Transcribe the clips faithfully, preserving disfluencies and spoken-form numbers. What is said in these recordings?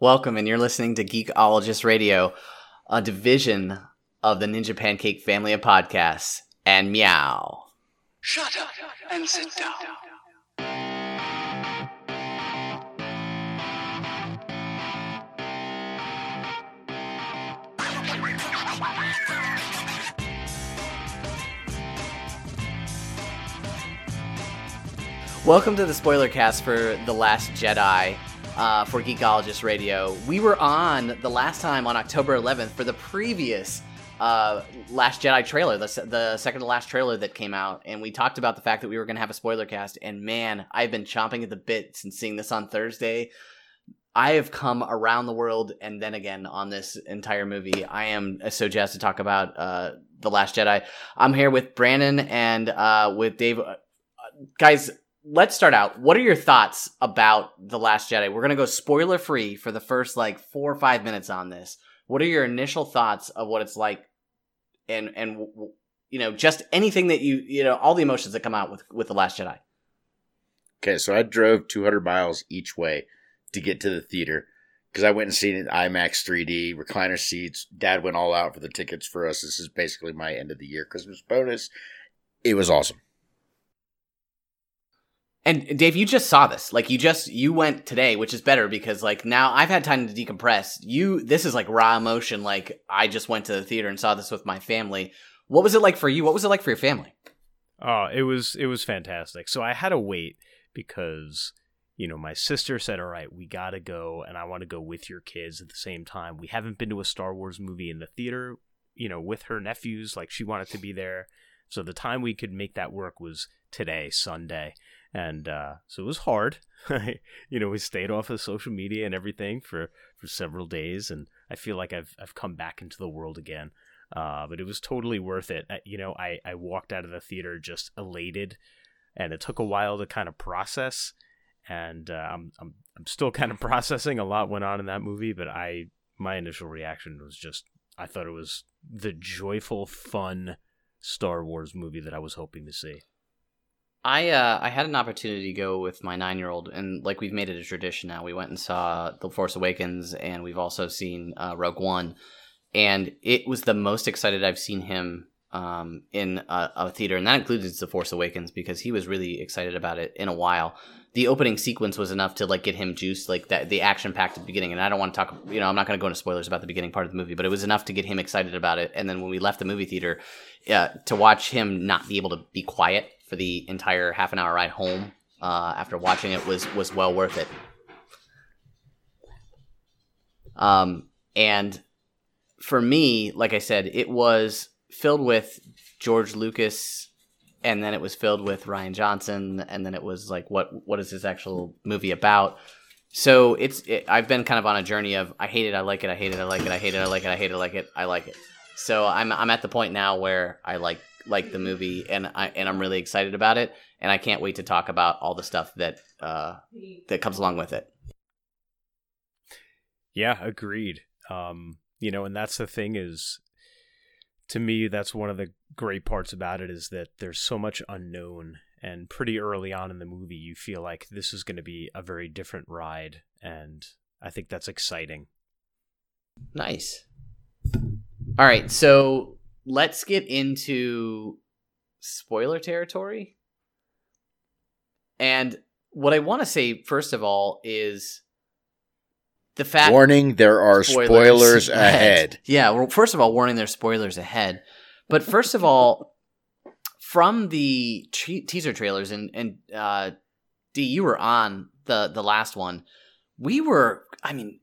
Welcome, and you're listening to Geekologist Radio, a division of the Ninja Pancake family of podcasts. And meow. Shut up and sit down. Welcome to the spoiler cast for The Last Jedi. Uh, for Geekologist Radio. We were on the last time on October eleventh for the previous uh, Last Jedi trailer, the, the second to last trailer that came out, and we talked about the fact that we were going to have a spoiler cast, and man, I've been chomping at the bit since seeing this on Thursday. I have come around the world and then again on this entire movie. I am so jazzed to talk about uh, The Last Jedi. I'm here with Brandon and uh, with Dave. Uh, guys, let's start out. What are your thoughts about The Last Jedi? We're going to go spoiler-free for the first, like, four or five minutes on this. What are your initial thoughts of what it's like and, and you know, just anything that you, you know, all the emotions that come out with, with The Last Jedi? Okay, so I drove two hundred miles each way to get to the theater because I went and seen it in IMAX three D, recliner seats. Dad went all out for the tickets for us. This is basically my end-of-the-year Christmas bonus. It was awesome. And Dave, you just saw this. Like you just, you went today, which is better because like now I've had time to decompress. You, this is like raw emotion. Like I just went to the theater and saw this with my family. What was it like for you? What was it like for your family? Oh, it was, it was fantastic. So I had to wait because, you know, my sister said, all right, we got to go. And I want to go with your kids at the same time. We haven't been to a Star Wars movie in the theater, you know, with her nephews. Like she wanted to be there. So the time we could make that work was today, Sunday. And uh, so it was hard. You know, we stayed off of social media and everything for, for several days. And I feel like I've I've come back into the world again. Uh, but it was totally worth it. I, you know, I, I walked out of the theater just elated. And it took a while to kind of process. And uh, I'm, I'm I'm still kind of processing. A lot went on in that movie. But I my initial reaction was just, I thought it was the joyful, fun Star Wars movie that I was hoping to see. I uh, I had an opportunity to go with my nine-year-old, and like we've made it a tradition now. We went and saw The Force Awakens, and we've also seen uh, Rogue One, and it was the most excited I've seen him um, in a, a theater, and that includes The Force Awakens because he was really excited about it in a while. The opening sequence was enough to like get him juiced, like that the action-packed at the beginning, and I don't want to talk, you know, I'm not going to go into spoilers about the beginning part of the movie, but it was enough to get him excited about it, and then when we left the movie theater, uh, to watch him not be able to be quiet for the entire half an hour ride home uh, after watching it was was well worth it. Um, and for me, like I said, it was filled with George Lucas, and then it was filled with Rian Johnson, and then it was like, what what is this actual movie about? So it's it, I've been kind of on a journey of I hate it, I like it, I hate it, I like it, I hate it, I like it, I hate it, I like it, I like it. So I'm I'm at the point now where I like. like the movie and I, and I'm really excited about it. And I can't wait to talk about all the stuff that, uh, that comes along with it. Yeah, agreed. Um, you know, and that's the thing is to me, that's one of the great parts about it is that there's so much unknown and pretty early on in the movie, you feel like this is going to be a very different ride. And I think that's exciting. Nice. All right. So, let's get into spoiler territory. And what I want to say, first of all, is the fact... Warning, there are spoilers, spoilers ahead. ahead. Yeah, well, first of all, warning, there's spoilers ahead. But first of all, from the te- teaser trailers, and, and uh, Dee, you were on the, the last one. We were, I mean...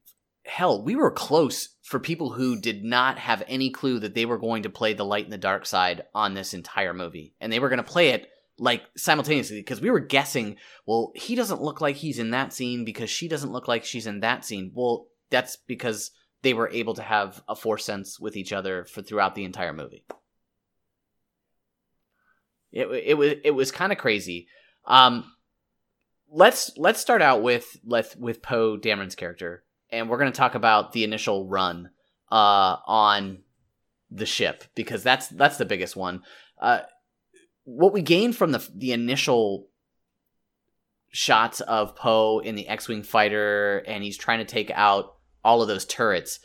Hell, we were close for people who did not have any clue that they were going to play the light and the dark side on this entire movie. And they were going to play it like simultaneously because we were guessing, well, he doesn't look like he's in that scene because she doesn't look like she's in that scene. Well, that's because they were able to have a force sense with each other for throughout the entire movie. It, it was, it was kind of crazy. Um, let's, let's start out with, let's, with Poe Dameron's character. And we're going to talk about the initial run uh, on the ship because that's that's the biggest one. Uh, what we gained from the the initial shots of Poe in the X-Wing fighter and he's trying to take out all of those turrets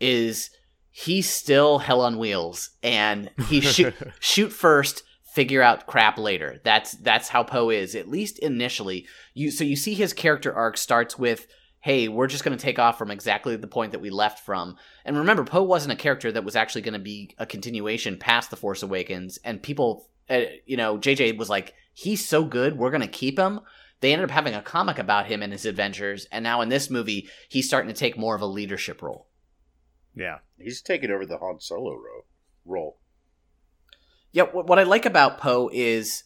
is he's still hell on wheels, and he shoot shoot first, figure out crap later. That's that's how Poe is, at least initially. You so you see his character arc starts with, hey, we're just going to take off from exactly the point that we left from. And remember, Poe wasn't a character that was actually going to be a continuation past The Force Awakens. And people, uh, you know, J J was like, he's so good, we're going to keep him. They ended up having a comic about him and his adventures. And now in this movie, he's starting to take more of a leadership role. Yeah. He's taking over the Han Solo ro- role. Yeah, what I like about Poe is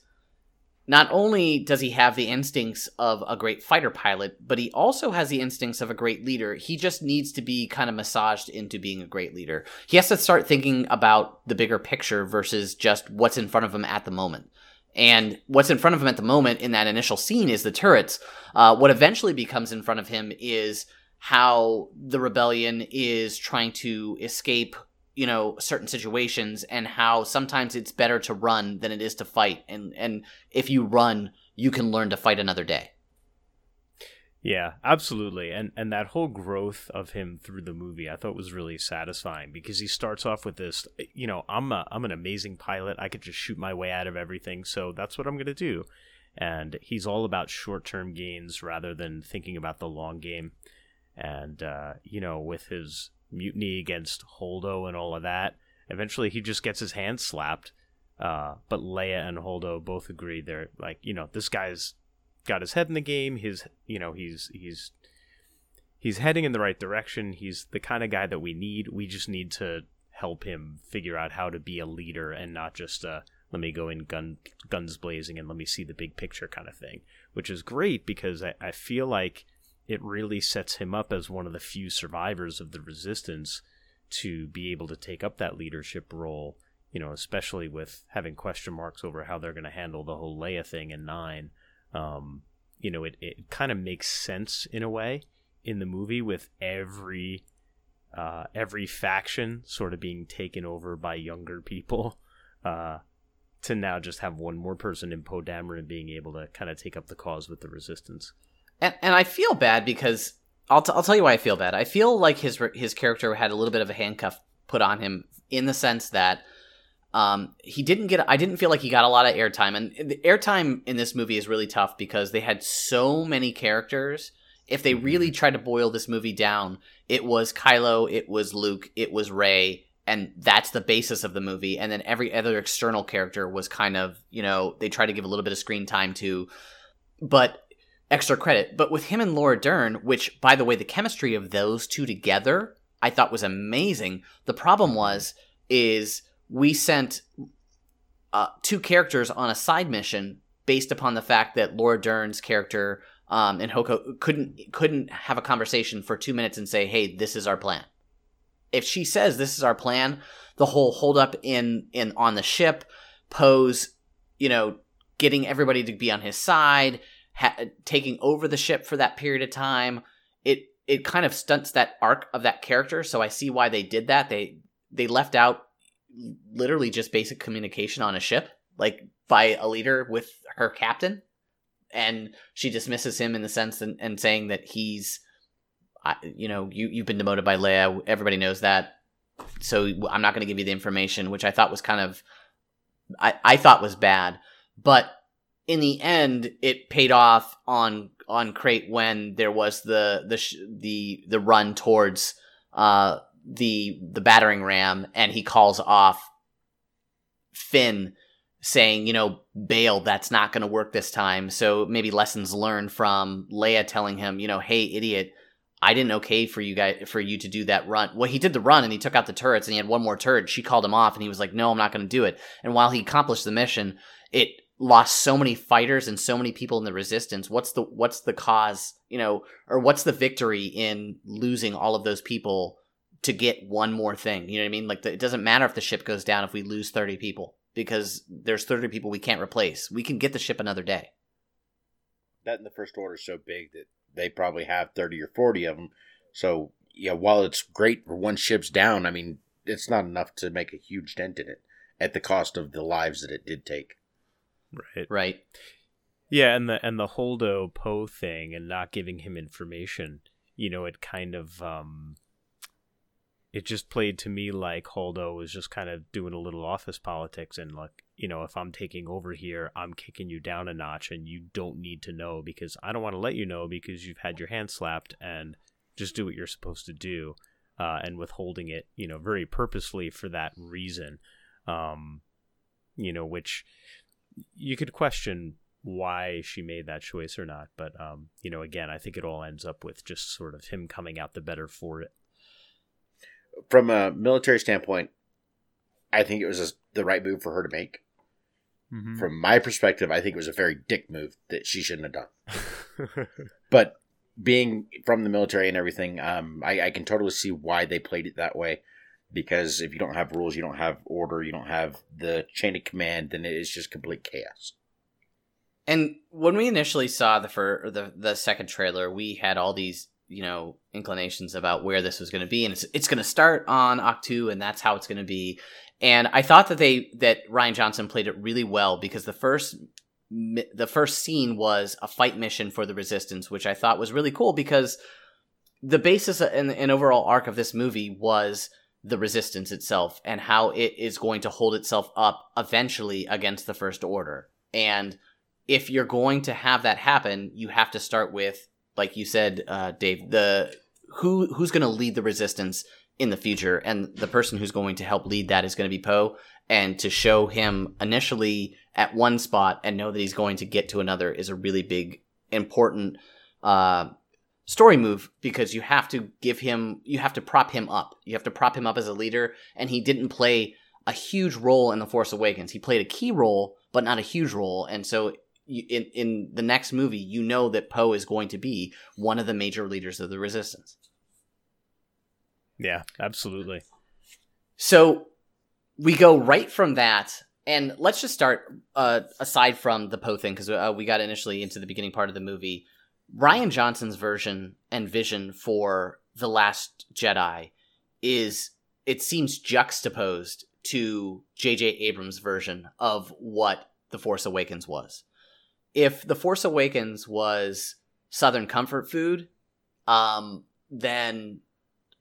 not only does he have the instincts of a great fighter pilot, but he also has the instincts of a great leader. He just needs to be kind of massaged into being a great leader. He has to start thinking about the bigger picture versus just what's in front of him at the moment. And what's in front of him at the moment in that initial scene is the turrets. Uh, what eventually becomes in front of him is how the rebellion is trying to escape, you know, certain situations, and how sometimes it's better to run than it is to fight. And, and if you run, you can learn to fight another day. Yeah, absolutely. And, and that whole growth of him through the movie, I thought was really satisfying, because he starts off with this, you know, I'm a, I'm an amazing pilot. I could just shoot my way out of everything. So that's what I'm going to do. And he's all about short-term gains rather than thinking about the long game. And, uh, you know, with his mutiny against Holdo and all of that, eventually he just gets his hands slapped, uh but Leia and Holdo both agree they're like, you know, this guy's got his head in the game. His, you know, he's he's he's heading in the right direction. He's the kind of guy that we need. We just need to help him figure out how to be a leader and not just uh let me go in gun guns blazing and let me see the big picture kind of thing, which is great, because I, I feel like it really sets him up as one of the few survivors of the Resistance to be able to take up that leadership role, you know, especially with having question marks over how they're going to handle the whole Leia thing in nine. Um, you know, it, it kind of makes sense in a way in the movie, with every, uh, every faction sort of being taken over by younger people, uh, to now just have one more person in Poe Dameron being able to kind of take up the cause with the Resistance. And, and I feel bad because I'll t- I'll tell you why I feel bad. I feel like his his character had a little bit of a handcuff put on him, in the sense that um, he didn't get. I didn't feel like he got a lot of airtime, and the airtime in this movie is really tough because they had so many characters. If they really tried to boil this movie down, it was Kylo, it was Luke, it was Rey, and that's the basis of the movie. And then every other external character was kind of, you know, they tried to give a little bit of screen time to, but. Extra credit. But with him and Laura Dern, which, by the way, the chemistry of those two together I thought was amazing. The problem was, is we sent uh, two characters on a side mission based upon the fact that Laura Dern's character um, and Hoko couldn't couldn't have a conversation for two minutes and say, hey, this is our plan. If she says this is our plan, the whole holdup in, in on the ship, Poe's, you know, getting everybody to be on his side, Ha- taking over the ship for that period of time, it it kind of stunts that arc of that character. So I see why they did that. They they left out literally just basic communication on a ship, like by a leader with her captain, and she dismisses him in the sense and, and saying that he's, you know, you you've been demoted by Leia. Everybody knows that. So I'm not going to give you the information, which I thought was kind of, I I thought was bad, but. In the end, it paid off on on Crate when there was the the sh- the the run towards uh, the the battering ram, and he calls off Finn, saying, "You know, bail. That's not going to work this time." So maybe lessons learned from Leia telling him, "You know, hey, idiot, I didn't okay for you guys for you to do that run." Well, he did the run, and he took out the turrets, and he had one more turret. She called him off, and he was like, "No, I'm not going to do it." And while he accomplished the mission, it lost so many fighters and so many people in the Resistance. What's the what's the cause, you know, or what's the victory in losing all of those people to get one more thing? You know what I mean? Like, the, it doesn't matter if the ship goes down if we lose thirty people, because there's thirty people we can't replace. We can get the ship another day. That and the First Order is so big that they probably have thirty or forty of them. So, yeah, while it's great for one ship's down, I mean, it's not enough to make a huge dent in it at the cost of the lives that it did take. Right. Right. Yeah, and the and the Holdo Poe thing and not giving him information, you know, it kind of, um, it just played to me like Holdo was just kind of doing a little office politics and like, you know, if I'm taking over here, I'm kicking you down a notch and you don't need to know because I don't want to let you know because you've had your hand slapped, and just do what you're supposed to do. Uh, and withholding it, you know, very purposely for that reason, um, you know, which you could question why she made that choice or not. But, um, you know, again, I think it all ends up with just sort of him coming out the better for it. From a military standpoint, I think it was the right move for her to make. Mm-hmm. From my perspective, I think it was a very dick move that she shouldn't have done. But being from the military and everything, um, I, I can totally see why they played it that way. Because if you don't have rules, you don't have order, you don't have the chain of command, then it is just complete chaos. And when we initially saw the for the the second trailer, we had all these, you know, inclinations about where this was going to be, and it's it's going to start on Ahch-To, and that's how it's going to be. And I thought that they that Rian Johnson played it really well, because the first. The first scene was a fight mission for the Resistance, which I thought was really cool, because the basis and, and overall arc of this movie was the Resistance itself and how it is going to hold itself up eventually against the First Order. And if you're going to have that happen, you have to start with, like you said, uh, Dave, the who who's going to lead the Resistance in the future. And the person who's going to help lead that is going to be Poe. And to show him initially at one spot and know that he's going to get to another is a really big, important uh, story move, because you have to give him, you have to prop him up. You have to prop him up as a leader. And he didn't play a huge role in The Force Awakens. He played a key role, but not a huge role. And so in, in the next movie, you know that Poe is going to be one of the major leaders of the Resistance. Yeah, absolutely. So we go right from that, and let's just start, uh, aside from the Poe thing, because uh, we got initially into the beginning part of the movie. Rian Johnson's version and vision for The Last Jedi is, it seems, juxtaposed to J J. Abrams' version of what The Force Awakens was. If The Force Awakens was Southern comfort food, um, then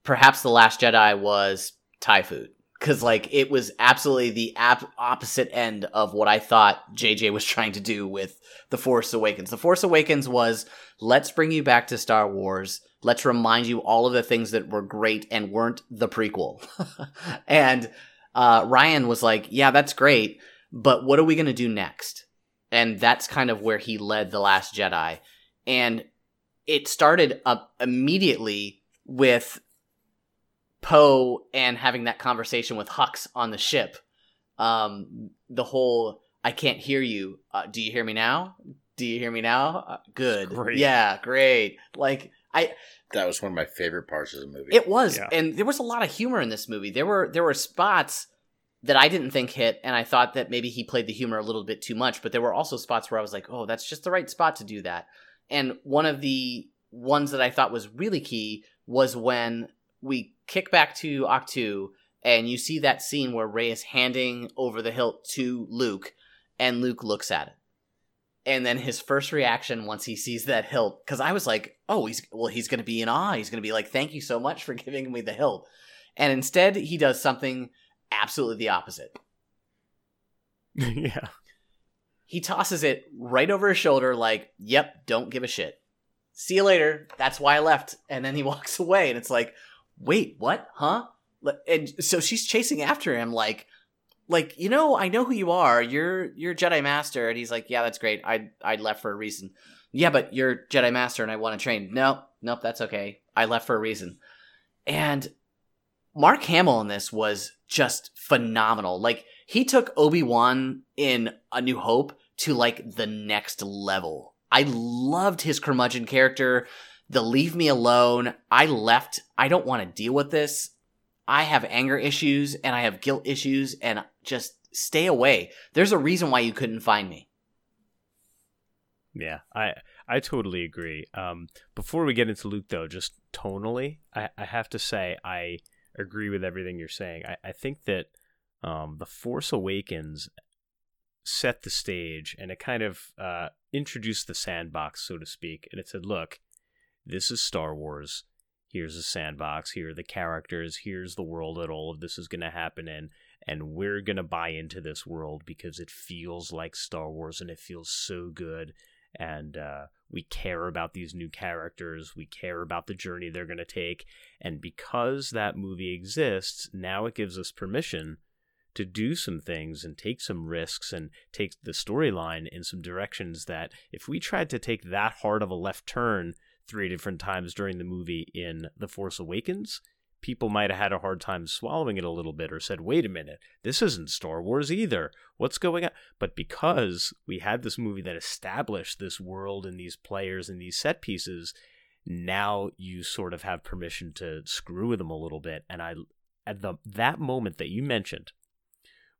perhaps The Last Jedi was Thai food. Because, like, it was absolutely the ap- opposite end of what I thought J J was trying to do with The Force Awakens. The Force Awakens was, let's bring you back to Star Wars. Let's remind you all of the things that were great and weren't the prequel. And uh, Rian was like, yeah, that's great, but what are we going to do next? And that's kind of where he led The Last Jedi. And it started up immediately with Poe and having that conversation with Hux on the ship. Um, the whole, I can't hear you. Uh, do you hear me now? Do you hear me now? Uh, good. Great. Yeah, great. Like, I. That was one of my favorite parts of the movie. It was. Yeah. And there was a lot of humor in this movie. There were, there were spots that I didn't think hit, and I thought that maybe he played the humor a little bit too much, but there were also spots where I was like, oh, that's just the right spot to do that. And one of the ones that I thought was really key was when we kick back to Ahch-To, and you see that scene where Rey is handing over the hilt to Luke, and Luke looks at it. And then his first reaction once he sees that hilt, because I was like, oh, he's well, he's going to be in awe. He's going to be like, thank you so much for giving me the hilt. And instead, he does something absolutely the opposite. Yeah. He tosses it right over his shoulder like, yep, don't give a shit. See you later. That's why I left. And then he walks away, and it's like, wait, what? Huh? And so she's chasing after him, like, like, you know, I know who you are. You're you're Jedi Master. And he's like, yeah, that's great. I I left for a reason. Yeah, but you're Jedi Master and I want to train. No, nope, that's okay. I left for a reason. And Mark Hamill in this was just phenomenal. Like, he took Obi-Wan in A New Hope to, like, the next level. I loved his curmudgeon character. The leave me alone, I left, I don't want to deal with this, I have anger issues, and I have guilt issues, and just stay away. There's a reason why you couldn't find me. Yeah, I I totally agree. Um, before we get into Luke, though, just tonally, I, I have to say I agree with everything you're saying. I, I think that um, The Force Awakens set the stage, and it kind of uh, introduced the sandbox, so to speak, and it said, look, this is Star Wars. here's a sandbox, here are the characters, here's the world that all of this is going to happen in, and we're going to buy into this world because it feels like Star Wars and it feels so good, and uh, we care about these new characters, we care about the journey they're going to take, and because that movie exists, now it gives us permission to do some things and take some risks and take the storyline in some directions that if we tried to take that hard of a left turn three different times during the movie in The Force Awakens, people might have had a hard time swallowing it a little bit or said, wait a minute, this isn't Star Wars either. What's going on? But because we had this movie that established this world and these players and these set pieces, now you sort of have permission to screw with them a little bit. And I, at the that moment that you mentioned,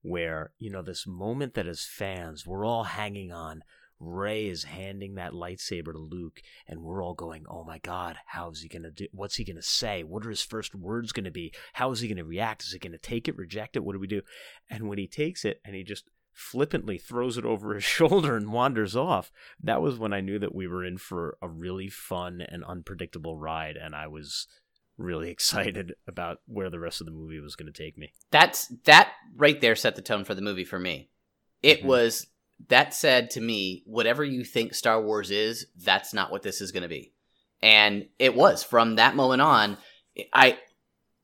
where, you know, this moment that as fans, we're all hanging on, Rey is handing that lightsaber to Luke, and we're all going, oh my God, how is he going to do, what's he going to say, what are his first words going to be, how is he going to react, is he going to take it, reject it, what do we do? And when he takes it, and he just flippantly throws it over his shoulder and wanders off, that was when I knew that we were in for a really fun and unpredictable ride, and I was really excited about where the rest of the movie was going to take me. That's that right there set the tone for the movie for me. It mm-hmm. was that said to me, whatever you think Star Wars is, that's not what this is going to be. And it was from that moment on. I,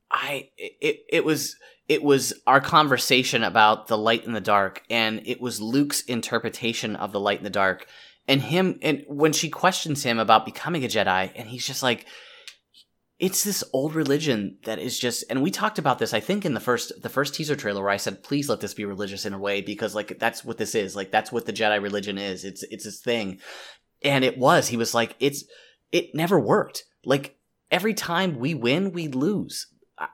I, it, it was, it was our conversation about the light and the dark, and it was Luke's interpretation of the light and the dark, and him. And when she questions him about becoming a Jedi, and he's just like, it's this old religion that is just, and we talked about this, I think, in the first the first teaser trailer, where I said, please let this be religious in a way, because like that's what this is. Like that's what the Jedi religion is. It's it's this thing. And it was. He was like, it's it never worked. Like every time we win, we lose. I,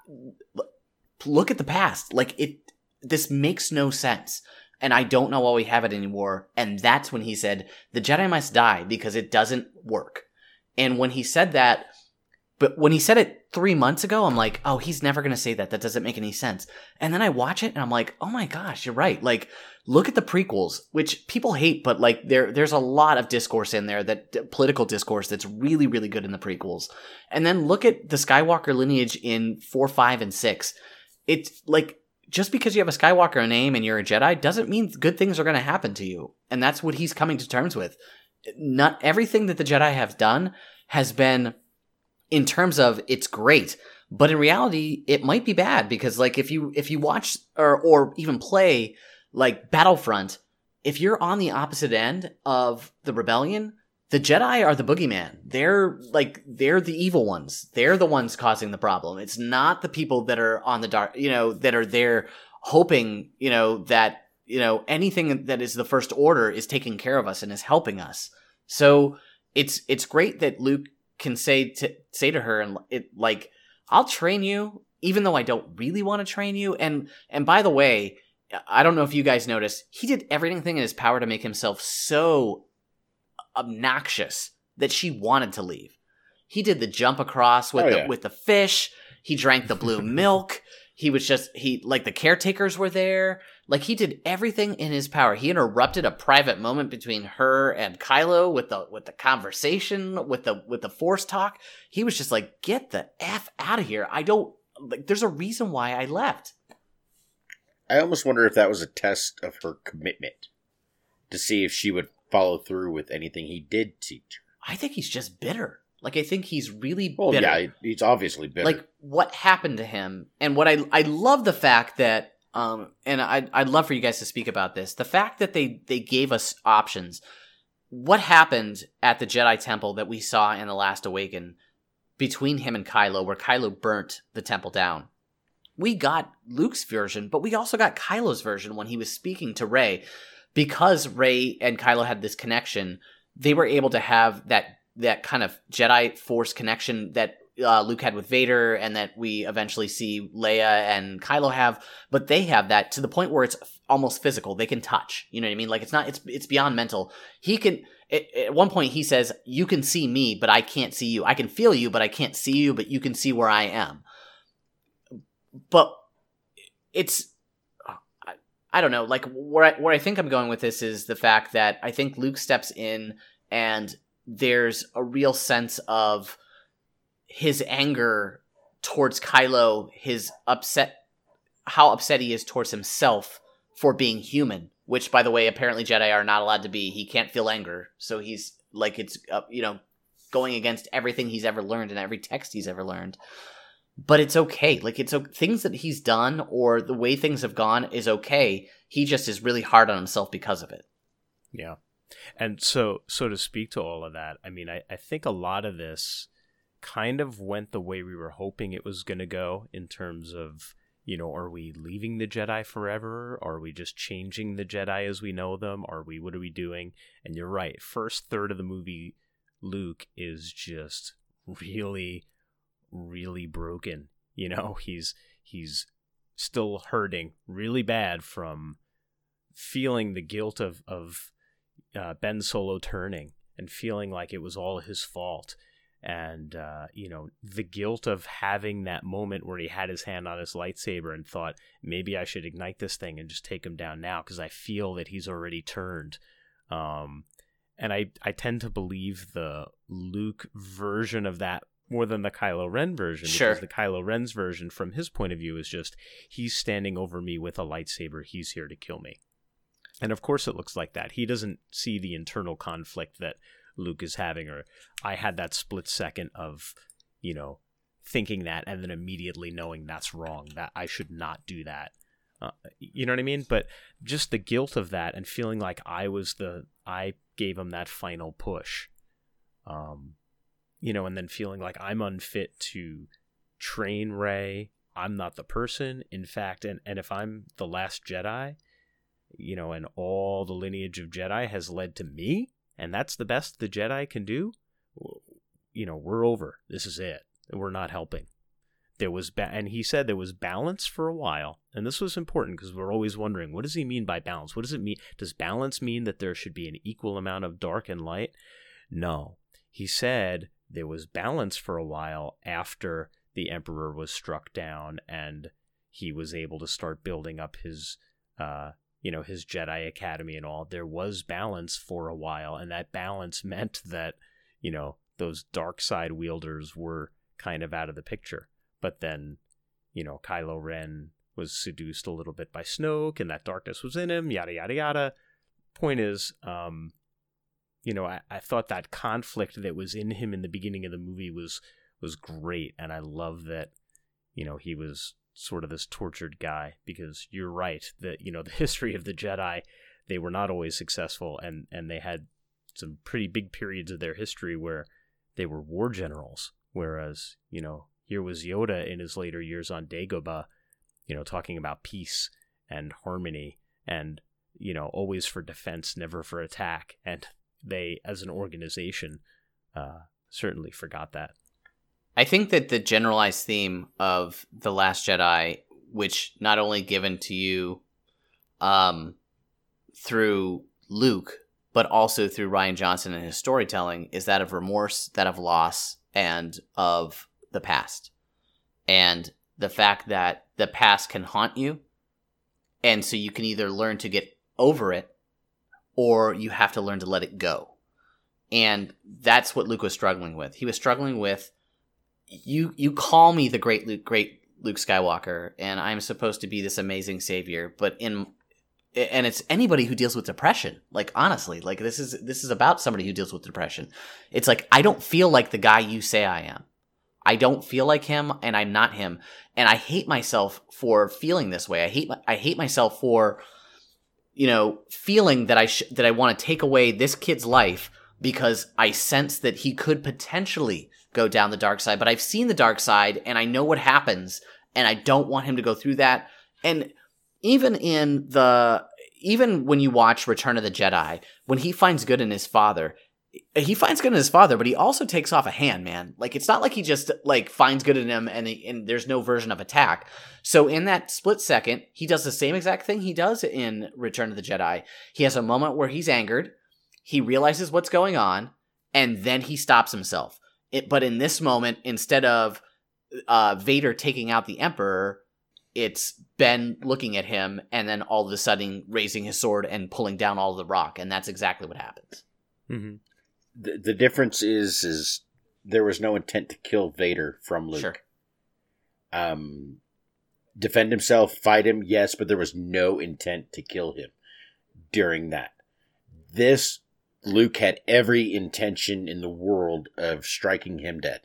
look at the past. Like it this makes no sense. And I don't know why we have it anymore. And that's when he said, the Jedi must die because it doesn't work. And when he said that, but when he said it three months ago, I'm like, oh, he's never going to say that. That doesn't make any sense. And then I watch it and I'm like, oh my gosh, you're right. Like, look at the prequels, which people hate, but like there, there's a lot of discourse in there, that political discourse that's really, really good in the prequels. And then look at the Skywalker lineage in four, five, and six. It's like, just because you have a Skywalker name and you're a Jedi doesn't mean good things are going to happen to you. And that's what he's coming to terms with. Not everything that the Jedi have done has been, in terms of it's great, but in reality, it might be bad because like if you if you watch or or even play like Battlefront, if you're on the opposite end of the rebellion, the Jedi are the boogeyman. They're like they're the evil ones. They're the ones causing the problem. It's not the people that are on the dark, you know, that are there hoping, you know, that, you know, anything that is the First Order is taking care of us and is helping us. So it's it's great that Luke can say to say to her, and it like, I'll train you even though I don't really want to train you. And and by the way, I don't know if you guys noticed, he did everything in his power to make himself so obnoxious that she wanted to leave. He did the jump across with oh, the, yeah. with the fish. He drank the blue milk. He was just he like the caretakers were there. Like he did everything in his power. He interrupted a private moment between her and Kylo with the with the conversation, with the with the Force talk. He was just like, "Get the F out of here. I don't like there's a reason why I left." I almost wonder if that was a test of her commitment to see if she would follow through with anything he did teach her. I think he's just bitter. Like, I think he's really well, bitter. Yeah, he's obviously bitter. Like, what happened to him? And what I I love the fact that, um, and I, I'd love for you guys to speak about this, the fact that they, they gave us options. What happened at the Jedi Temple that we saw in The Last Awaken between him and Kylo, where Kylo burnt the temple down? We got Luke's version, but we also got Kylo's version when he was speaking to Rey. Because Rey and Kylo had this connection, they were able to have that that kind of Jedi Force connection that uh, Luke had with Vader and that we eventually see Leia and Kylo have, but they have that to the point where it's almost physical. They can touch, you know what I mean? Like it's not, it's, it's beyond mental. He can, it, at one point he says, you can see me, but I can't see you. I can feel you, but I can't see you, but you can see where I am. But it's, I, I don't know, like where I, where I think I'm going with this is the fact that I think Luke steps in and there's a real sense of his anger towards Kylo, his upset, how upset he is towards himself for being human, which, by the way, apparently Jedi are not allowed to be. He can't feel anger. So he's like, it's, uh, you know, going against everything he's ever learned and every text he's ever learned. But it's okay. Like, it's things that he's done or the way things have gone is okay. He just is really hard on himself because of it. Yeah. And so, so to speak to all of that, I mean, I, I think a lot of this kind of went the way we were hoping it was going to go in terms of, you know, are we leaving the Jedi forever? Are we just changing the Jedi as we know them? Are we, what are we doing? And you're right. First third of the movie, Luke is just really, really broken. You know, he's, he's still hurting really bad from feeling the guilt of, of, Uh, Ben Solo turning and feeling like it was all his fault, and uh, you know, the guilt of having that moment where he had his hand on his lightsaber and thought, maybe I should ignite this thing and just take him down now because I feel that he's already turned. Um, and I, I tend to believe the Luke version of that more than the Kylo Ren version. Sure. Because the Kylo Ren's version from his point of view is just, he's standing over me with a lightsaber, he's here to kill me. And of course it looks like that. He doesn't see the internal conflict that Luke is having, or I had that split second of, you know, thinking that and then immediately knowing that's wrong, that I should not do that. Uh, you know what I mean? But just the guilt of that and feeling like I was the, I gave him that final push. Um, you know, and then feeling like I'm unfit to train Rey. I'm not the person, in fact. And, and if I'm the last Jedi, you know, and all the lineage of Jedi has led to me, and that's the best the Jedi can do, you know, we're over. This is it. We're not helping. There was, ba- and he said there was balance for a while, and this was important because we're always wondering, what does he mean by balance? What does it mean? Does balance mean that there should be an equal amount of dark and light? No. He said there was balance for a while after the Emperor was struck down, and he was able to start building up his, uh, you know, his Jedi Academy and all. There was balance for a while, and that balance meant that, you know, those dark side wielders were kind of out of the picture. But then, you know, Kylo Ren was seduced a little bit by Snoke, and that darkness was in him, yada, yada, yada. Point is, um, you know, I, I thought that conflict that was in him in the beginning of the movie was was great, and I love that, you know, he was sort of this tortured guy, because you're right that, you know, the history of the Jedi, they were not always successful, and, and they had some pretty big periods of their history where they were war generals. Whereas, you know, here was Yoda in his later years on Dagobah, you know, talking about peace and harmony and, you know, always for defense, never for attack. And they, as an organization, uh, certainly forgot that. I think that the generalized theme of The Last Jedi, which not only given to you um, through Luke, but also through Rian Johnson and his storytelling, is that of remorse, that of loss, and of the past. And the fact that the past can haunt you, and so you can either learn to get over it, or you have to learn to let it go. And that's what Luke was struggling with. He was struggling with, You you call me the great Luke, great Luke Skywalker, and I'm supposed to be this amazing savior. But in and it's anybody who deals with depression. Like, honestly, like this is this is about somebody who deals with depression. It's like, I don't feel like the guy you say I am. I don't feel like him, and I'm not him. And I hate myself for feeling this way. I hate I hate myself for, you know, feeling that I sh- that I want to take away this kid's life because I sense that he could potentially go down the dark side, but I've seen the dark side and I know what happens, and I don't want him to go through that. And even in the, even when you watch Return of the Jedi, when he finds good in his father, he finds good in his father, but he also takes off a hand, man. Like, it's not like he just like finds good in him and, he, and there's no version of attack. So in that split second, he does the same exact thing he does in Return of the Jedi. He has a moment where he's angered. He realizes what's going on, and then he stops himself. It, but in this moment, instead of uh, Vader taking out the Emperor, it's Ben looking at him and then all of a sudden raising his sword and pulling down all of the rock. And that's exactly what happens. Mm-hmm. The, the difference is, is there was no intent to kill Vader from Luke. Sure. Um, defend himself, fight him, yes, but there was no intent to kill him during that. This, Luke had every intention in the world of striking him dead.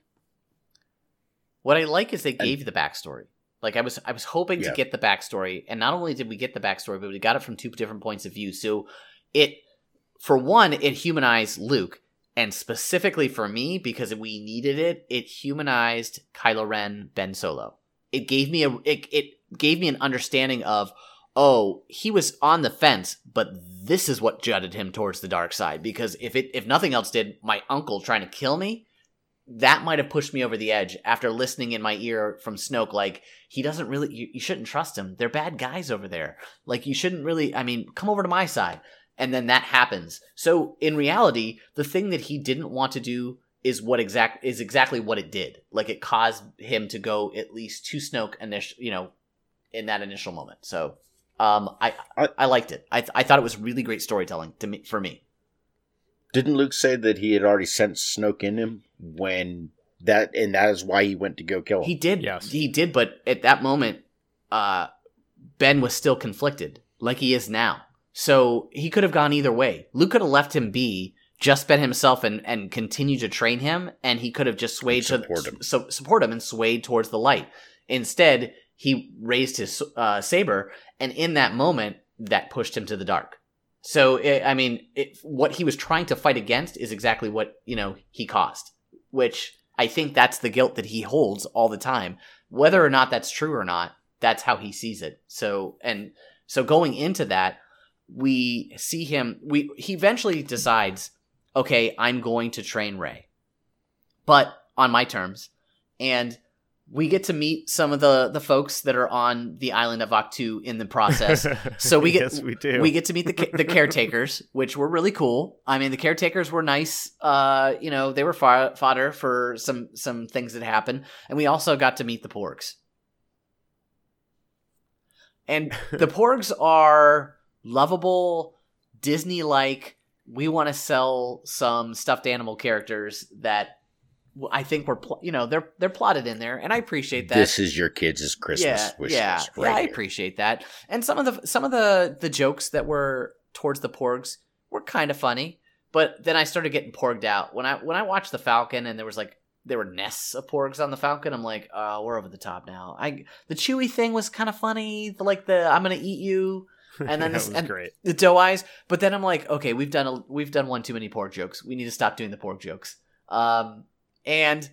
What I like is they gave and, you the backstory. Like, I was I was hoping yeah. to get the backstory, and not only did we get the backstory, but we got it from two different points of view. So it, for one, it humanized Luke, and specifically for me, because we needed it, it humanized Kylo Ren, Ben Solo. It gave me a it, it gave me an understanding of, oh, he was on the fence, but this is what jutted him towards the dark side. Because if it if nothing else did, my uncle trying to kill me, that might have pushed me over the edge after listening in my ear from Snoke, like, he doesn't really, you, you shouldn't trust him. They're bad guys over there. Like, you shouldn't really, I mean, come over to my side. And then that happens. So in reality, the thing that he didn't want to do is what exact is exactly what it did. Like, it caused him to go at least to Snoke initial, you know, in that initial moment. So um, I, I I liked it. I I thought it was really great storytelling to me for me. Didn't Luke say that he had already sent Snoke in him when that, and that is why he went to go kill him? He did. Yes. He did. But at that moment, uh, Ben was still conflicted, like he is now. So he could have gone either way. Luke could have left him be, just Ben himself, and, and continue to train him, and he could have just swayed support to him. So, support him and swayed towards the light. Instead, he raised his uh, saber, and in that moment, that pushed him to the dark. So, it, I mean, it, what he was trying to fight against is exactly what, you know, he caused, which I think that's the guilt that he holds all the time. Whether or not that's true or not, that's how he sees it. So, and so going into that, we see him, we he eventually decides, okay, I'm going to train Rey, but on my terms. And we get to meet some of the, the folks that are on the island of Ahch-To in the process. So we get yes, we, do. we get to meet the the caretakers, which were really cool. I mean, the caretakers were nice. Uh, you know, they were fodder for some some things that happened, and we also got to meet the Porgs. And the Porgs are lovable, Disney-like, we want to sell some stuffed animal characters that I think were, pl- you know, they're they're plotted in there, and I appreciate that. This is your kids' Christmas yeah, wish yeah, list. Right yeah, I here. appreciate that. And some of the some of the, the jokes that were towards the Porgs were kind of funny, but then I started getting porged out when I when I watched the Falcon, and there was like there were nests of Porgs on the Falcon. I'm like, oh, we're over the top now. I the Chewy thing was kind of funny, the, like the I'm gonna eat you. And then this, and great. the doe eyes, but then I'm like, okay, we've done a, we've done one too many pork jokes. We need to stop doing the pork jokes. Um, and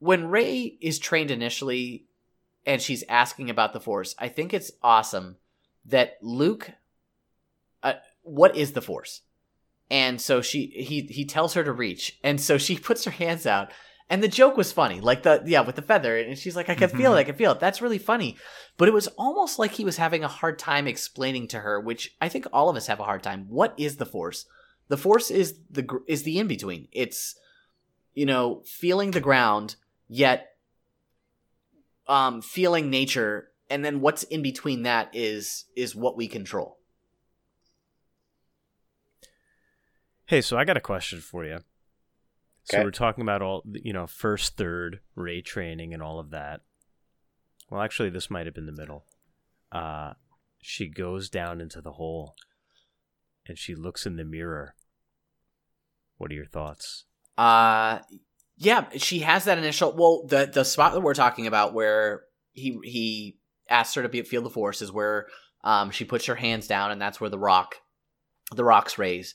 when Rey is trained initially, and she's asking about the Force, I think it's awesome that Luke, uh, what is the Force? And so she he he tells her to reach, and so she puts her hands out, and the joke was funny, like the yeah with the feather, and she's like, I can feel it, I can feel it. That's really funny. But it was almost like he was having a hard time explaining to her, which I think all of us have a hard time. What is the Force? The Force is the is the in-between. It's, you know, feeling the ground, yet um, feeling nature, and then what's in between that is is what we control. Hey, so I got a question for you. Okay. So we're talking about all, you know, first, third, Rey training and all of that. Well, actually, this might have been the middle. Uh, she goes down into the hole, and she looks in the mirror. What are your thoughts? Uh, yeah, she has that initial. Well, the the spot that we're talking about where he he asks her to be feel the Force is where um she puts her hands down, and that's where the rock, the rocks raise.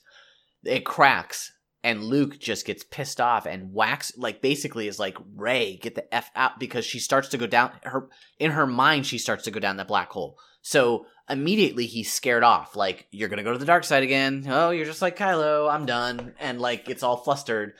It cracks. And Luke just gets pissed off and whacks, like, basically is like, Rey, get the F out, because she starts to go down, her in her mind, she starts to go down that black hole. So immediately he's scared off, like, you're going to go to the dark side again. Oh, you're just like Kylo, I'm done. And, like, gets all flustered.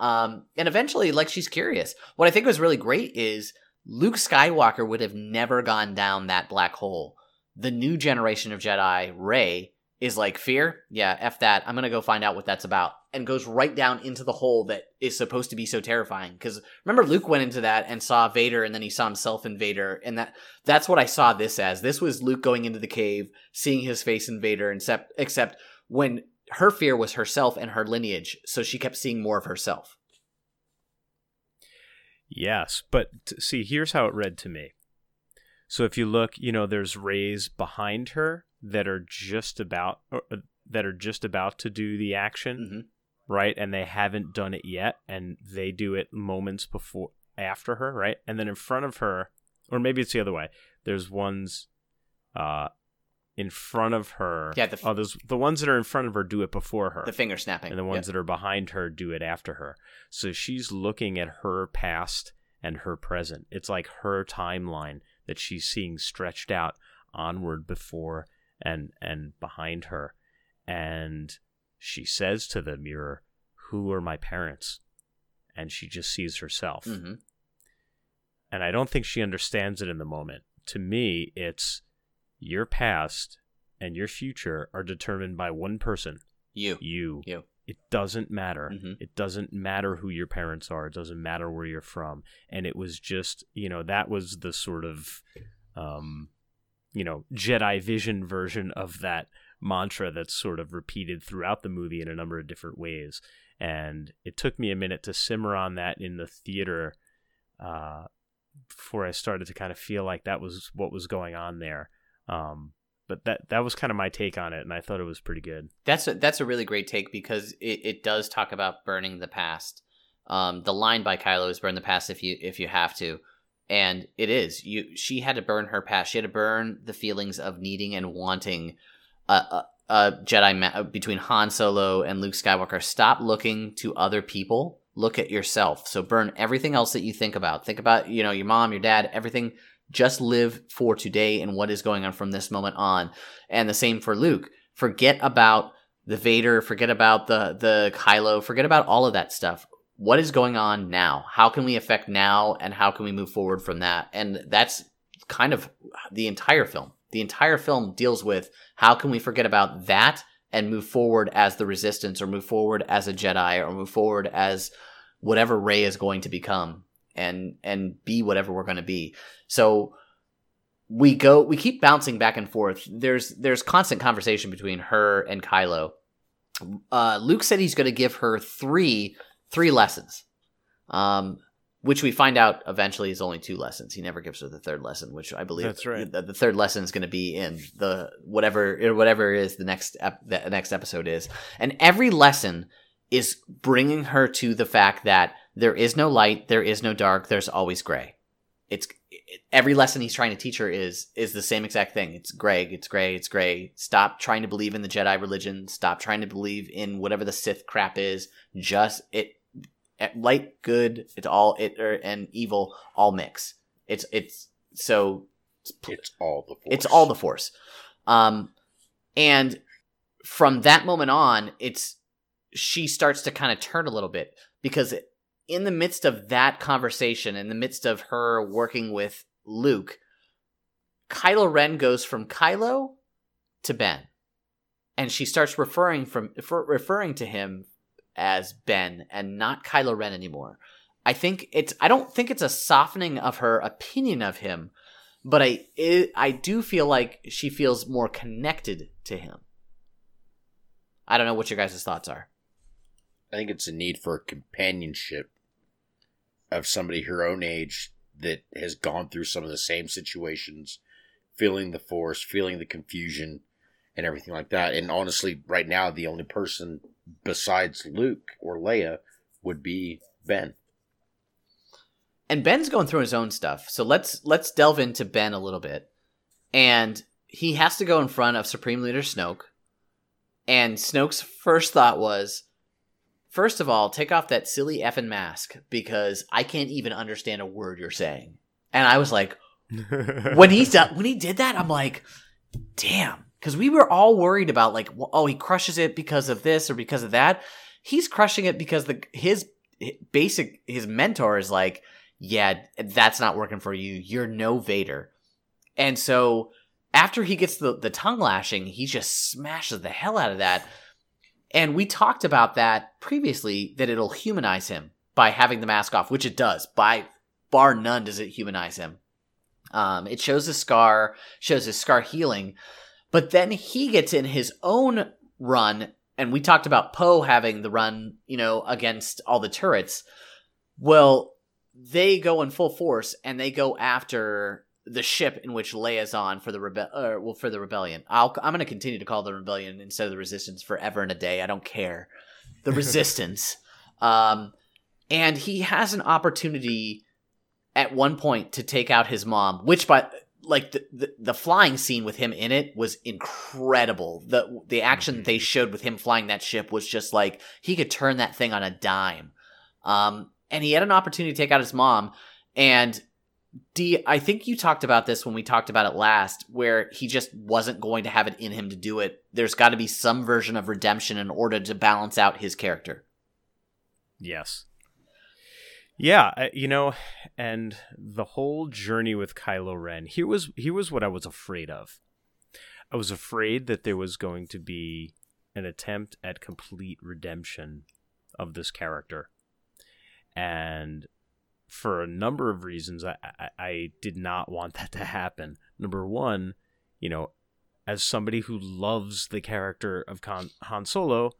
Um, and eventually, like, she's curious. What I think was really great is Luke Skywalker would have never gone down that black hole. The new generation of Jedi, Rey, is like, fear? Yeah, F that. I'm going to go find out what that's about. And goes right down into the hole that is supposed to be so terrifying. Because remember, Luke went into that and saw Vader, and then he saw himself in Vader, and that that's what I saw this as. This was Luke going into the cave, seeing his face in Vader, except, except when her fear was herself and her lineage, so she kept seeing more of herself. Yes, but see, here's how it read to me. So if you look, you know, there's Rey's behind her that are just about or, uh, that are just about to do the action, mm-hmm. right? And they haven't done it yet, and they do it moments before after her, right? And then in front of her, or maybe it's the other way. There's ones uh, in front of her. Yeah, the f- oh, those the ones that are in front of her do it before her. The finger snapping. And the ones yeah. that are behind her do it after her. So she's looking at her past and her present. It's like her timeline that she's seeing stretched out onward before and and behind her. And she says to the mirror, "Who are my parents?" And she just sees herself. Mm-hmm. And I don't think she understands it in the moment. To me, it's your past and your future are determined by one person. You. You. You. It doesn't matter. Mm-hmm. It doesn't matter who your parents are. It doesn't matter where you're from. And it was just, you know, that was the sort of, um, you know, Jedi vision version of that mantra that's sort of repeated throughout the movie in a number of different ways. And it took me a minute to simmer on that in the theater, uh, before I started to kind of feel like that was what was going on there. Um, but that that was kind of my take on it, and I thought it was pretty good. That's a, that's a really great take because it, it does talk about burning the past. Um, the line by Kylo is burn the past if you if you have to. And it is. You. She had to burn her past. She had to burn the feelings of needing and wanting a, a, a Jedi ma- between Han Solo and Luke Skywalker. Stop looking to other people. Look at yourself. So burn everything else that you think about. Think about, you know, your mom, your dad, everything. Just live for today and what is going on from this moment on. And the same for Luke. Forget about the Vader. Forget about the, the Kylo. Forget about all of that stuff. What is going on now? How can we affect now? And how can we move forward from that? And that's kind of the entire film. The entire film deals with how can we forget about that and move forward as the Resistance, or move forward as a Jedi, or move forward as whatever Rey is going to become, and and be whatever we're going to be. So we go, we keep bouncing back and forth. There's there's constant conversation between her and Kylo. Uh, Luke said he's going to give her three three lessons, um, which we find out eventually is only two lessons. He never gives her the third lesson, which I believe that's right. The, the third lesson is going to be in the whatever whatever is the next ep- the next episode is, and every lesson is bringing her to the fact that there is no light, there is no dark, there's always gray. It's it, every lesson he's trying to teach her is is the same exact thing. It's gray, it's gray, it's gray. Stop trying to believe in the Jedi religion. Stop trying to believe in whatever the Sith crap is. Just it, it light, good, it's all it er, and evil all mix. It's it's so it's all the force. It's all the force. Um, and from that moment on, it's she starts to kind of turn a little bit because. It, In the midst of that conversation, in the midst of her working with Luke, Kylo Ren goes from Kylo to Ben. And she starts referring from referring to him as Ben and not Kylo Ren anymore. I think it's I don't think it's a softening of her opinion of him, but I it, I do feel like she feels more connected to him. I don't know what your guys' thoughts are. I think it's a need for companionship of somebody her own age that has gone through some of the same situations, feeling the force, feeling the confusion, and everything like that. And honestly, right now, the only person besides Luke or Leia would be Ben. And Ben's going through his own stuff. So let's let's delve into Ben a little bit. And he has to go in front of Supreme Leader Snoke. And Snoke's first thought was, first of all, take off that silly effing mask because I can't even understand a word you're saying. And I was like, when he when he did that, I'm like, damn, because we were all worried about like, oh, he crushes it because of this or because of that. He's crushing it because the his basic his mentor is like, yeah, that's not working for you. You're no Vader. And so after he gets the the tongue lashing, he just smashes the hell out of that. And we talked about that previously, that it'll humanize him by having the mask off, which it does. By bar none does it humanize him. Um, it shows his scar, shows his scar healing. But then he gets in his own run, and we talked about Poe having the run, you know, against all the turrets. Well, they go in full force and they go after the ship in which Leia's on for the rebe- uh, well, for the rebellion. I'll, I'm going to continue to call the rebellion instead of the resistance forever and a day. I don't care. The resistance. Um, and he has an opportunity at one point to take out his mom, which by like the, the, the flying scene with him in it was incredible. The, the action that they showed with him flying that ship was just like, he could turn that thing on a dime. Um, and he had an opportunity to take out his mom. And D, I think you talked about this when we talked about it last, where he just wasn't going to have it in him to do it. There's got to be some version of redemption in order to balance out his character. Yes. Yeah, you know, and the whole journey with Kylo Ren, here was here was what I was afraid of. I was afraid that there was going to be an attempt at complete redemption of this character. And for a number of reasons, I, I, I did not want that to happen. Number one, you know, as somebody who loves the character of Con- Han Solo,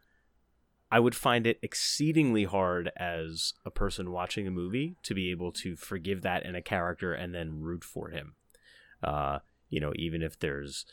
I would find it exceedingly hard as a person watching a movie to be able to forgive that in a character and then root for him. Uh, you know, even if there's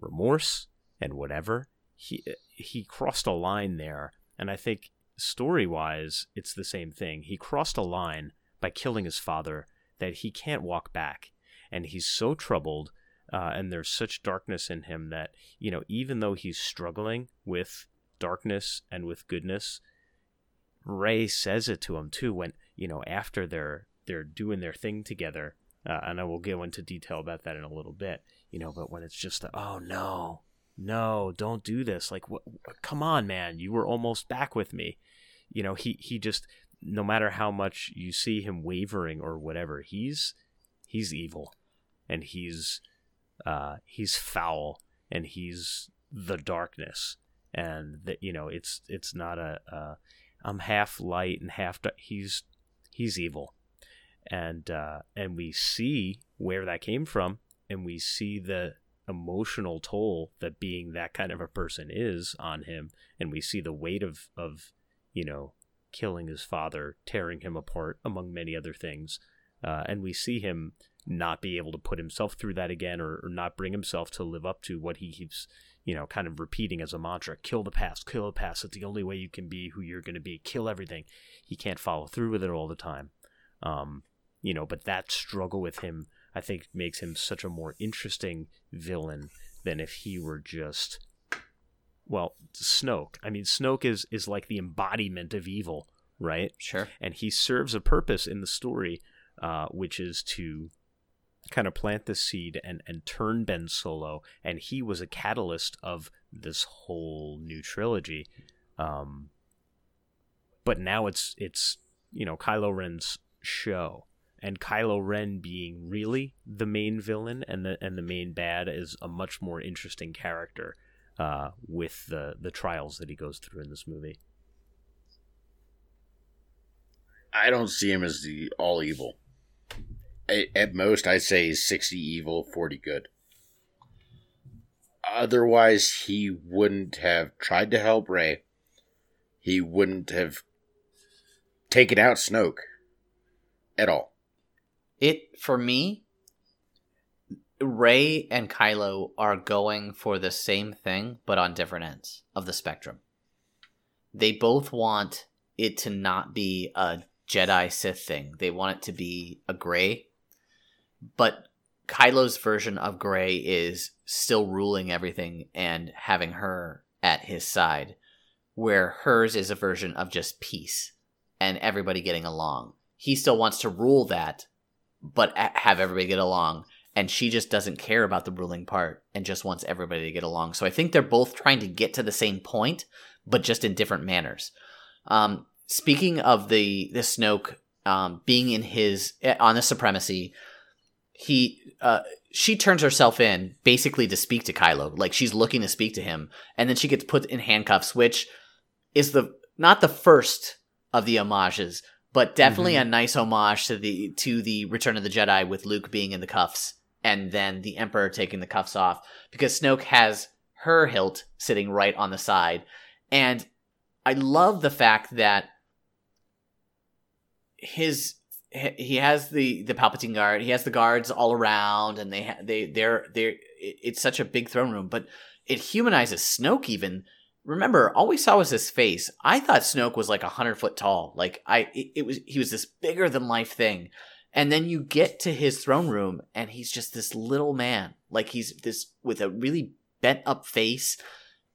remorse and whatever, he he crossed a line there. And I think story-wise, it's the same thing. He crossed a line by killing his father that he can't walk back. And he's so troubled, uh, and there's such darkness in him that, you know, even though he's struggling with darkness and with goodness, Rey says it to him too when, you know, after they're they're doing their thing together, uh, and I will go into detail about that in a little bit, you know, but when it's just a, oh no no don't do this, like what, what come on man, you were almost back with me, you know, he he just, no matter how much you see him wavering or whatever, he's he's evil and he's uh he's foul and he's the darkness. And that, you know, it's it's not a uh, I'm half light and half dark. He's he's evil, and uh, and we see where that came from, and we see the emotional toll that being that kind of a person is on him, and we see the weight of of you know killing his father, tearing him apart, among many other things, uh, and we see him not be able to put himself through that again, or, or not bring himself to live up to what he keeps, you know, kind of repeating as a mantra, kill the past, kill the past. It's the only way you can be who you're going to be. Kill everything. He can't follow through with it all the time. Um, you know, but that struggle with him, I think, makes him such a more interesting villain than if he were just, well, Snoke. I mean, Snoke is, is like the embodiment of evil, right? Sure. And he serves a purpose in the story, uh, which is to kind of plant the seed and, and turn Ben Solo, and he was a catalyst of this whole new trilogy. Um, but now it's it's you know Kylo Ren's show, and Kylo Ren being really the main villain and the and the main bad is a much more interesting character uh, with the the trials that he goes through in this movie. I don't see him as the all evil. At most, I say sixty evil, forty good. Otherwise, he wouldn't have tried to help Rey. He wouldn't have taken out Snoke at all. It, for me, Rey and Kylo are going for the same thing, but on different ends of the spectrum. They both want it to not be a Jedi Sith thing. They want it to be a gray. But Kylo's version of Grey is still ruling everything and having her at his side, where hers is a version of just peace and everybody getting along. He still wants to rule that, but have everybody get along, and she just doesn't care about the ruling part and just wants everybody to get along. So I think they're both trying to get to the same point, but just in different manners. Um, speaking of the, the Snoke um, being in his on the supremacy, He, uh, she turns herself in basically to speak to Kylo. Like, she's looking to speak to him, and then she gets put in handcuffs, which is the not the first of the homages, but definitely mm-hmm. a nice homage to the to the Return of the Jedi, with Luke being in the cuffs and then the Emperor taking the cuffs off, because Snoke has her hilt sitting right on the side, and I love the fact that his he has the, the Palpatine guard. He has the guards all around, and they ha- they they're they it's such a big throne room. But it humanizes Snoke even. Remember, all we saw was his face. I thought Snoke was like a hundred foot tall. Like I, it, it was he was this bigger than life thing. And then you get to his throne room, and he's just this little man. Like he's this with a really bent up face.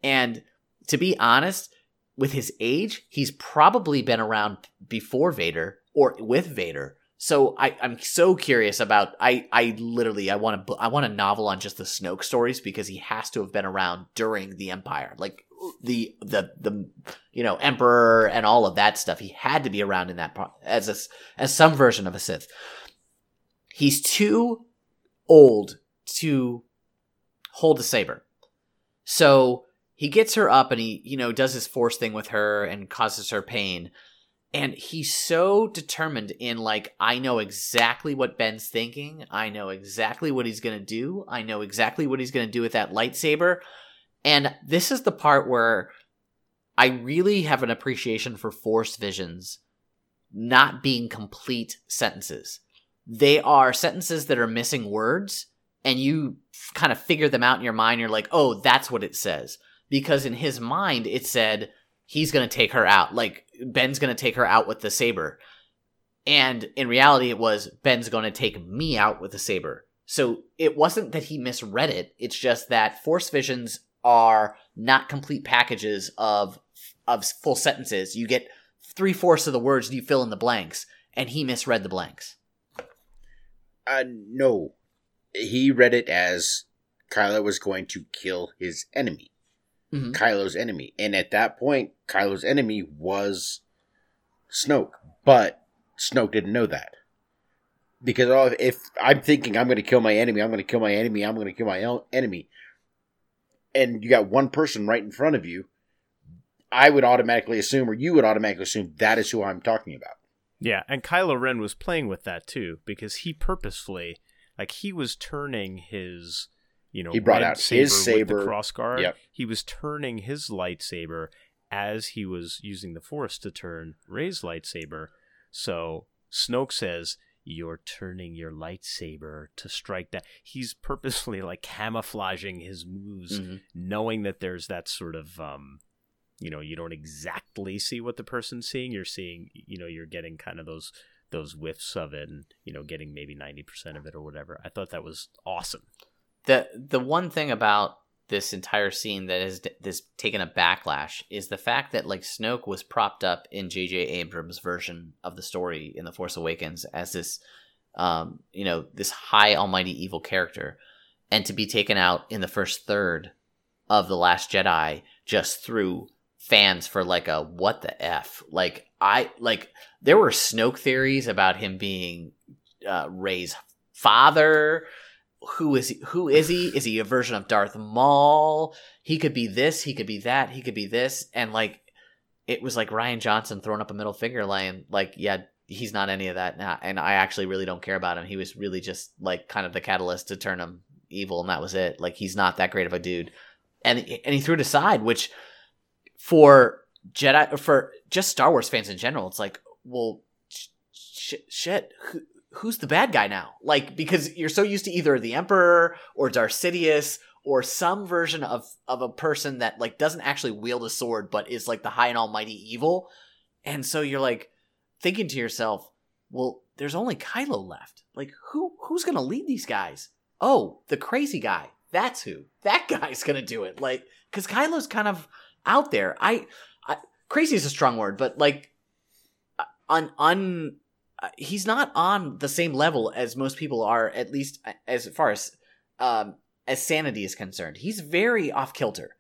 And to be honest, with his age, he's probably been around before Vader or with Vader. So I, I'm so curious about. I, I literally I want to I want a novel on just the Snoke stories, because he has to have been around during the Empire, like the the the you know Emperor and all of that stuff. He had to be around in that as a, as some version of a Sith. He's too old to hold a saber, so he gets her up, and he, you know, does his Force thing with her and causes her pain. And he's so determined in, like, I know exactly what Ben's thinking. I know exactly what he's going to do. I know exactly what he's going to do with that lightsaber. And this is the part where I really have an appreciation for Force visions not being complete sentences. They are sentences that are missing words, and you f- kind of figure them out in your mind. You're like, oh, that's what it says. Because in his mind, it said he's going to take her out. Like, Ben's going to take her out with the saber. And in reality, it was Ben's going to take me out with the saber. So it wasn't that he misread it. It's just that Force visions are not complete packages of of full sentences. You get three-fourths of the words and you fill in the blanks. And he misread the blanks. Uh, no. He read it as Kylo was going to kill his enemy. Mm-hmm. Kylo's enemy. And at that point, Kylo's enemy was Snoke. But Snoke didn't know that. Because all, if I'm thinking I'm going to kill my enemy, I'm going to kill my enemy, I'm going to kill my enemy, and you got one person right in front of you, I would automatically assume, or you would automatically assume, that is who I'm talking about. Yeah, and Kylo Ren was playing with that too, because he purposefully, like, he was turning his... You know, he brought out saber his saber with the cross guard. Yep. He was turning his lightsaber as he was using the Force to turn Rey's lightsaber. So Snoke says, "You're turning your lightsaber to strike that." He's purposely, like, camouflaging his moves, mm-hmm. knowing that there's that sort of, um, you know, you don't exactly see what the person's seeing. You're seeing, you know, you're getting kind of those. those whiffs of it, and, you know, getting maybe ninety percent of it or whatever. I thought that was awesome. The the one thing about this entire scene that has, has taken a backlash is the fact that, like, Snoke was propped up in J J. Abrams' version of the story in The Force Awakens as this, um, you know, this high almighty evil character. And to be taken out in the first third of The Last Jedi just through fans for, like, a what the F. Like, I, like, there were Snoke theories about him being uh, Rey's father. Who is he? Who is he? Is he a version of Darth Maul? He could be this. He could be that. He could be this. And, like, it was like Rian Johnson throwing up a middle finger, laying like, yeah, he's not any of that now. And I actually really don't care about him. He was really just, like, kind of the catalyst to turn him evil, and that was it. Like, he's not that great of a dude. And and he threw it aside, which for Jedi, for just Star Wars fans in general, it's like, well, sh- sh- shit. Who- Who's the bad guy now? Like, because you're so used to either the Emperor or Darth Sidious or some version of, of a person that, like, doesn't actually wield a sword but is, like, the high and almighty evil. And so you're, like, thinking to yourself, well, there's only Kylo left. Like, who who's going to lead these guys? Oh, the crazy guy. That's who. That guy's going to do it. Like, because Kylo's kind of out there. I, I crazy is a strong word, but, like, un... un he's not on the same level as most people are, at least as far as um, as sanity is concerned. He's very off kilter.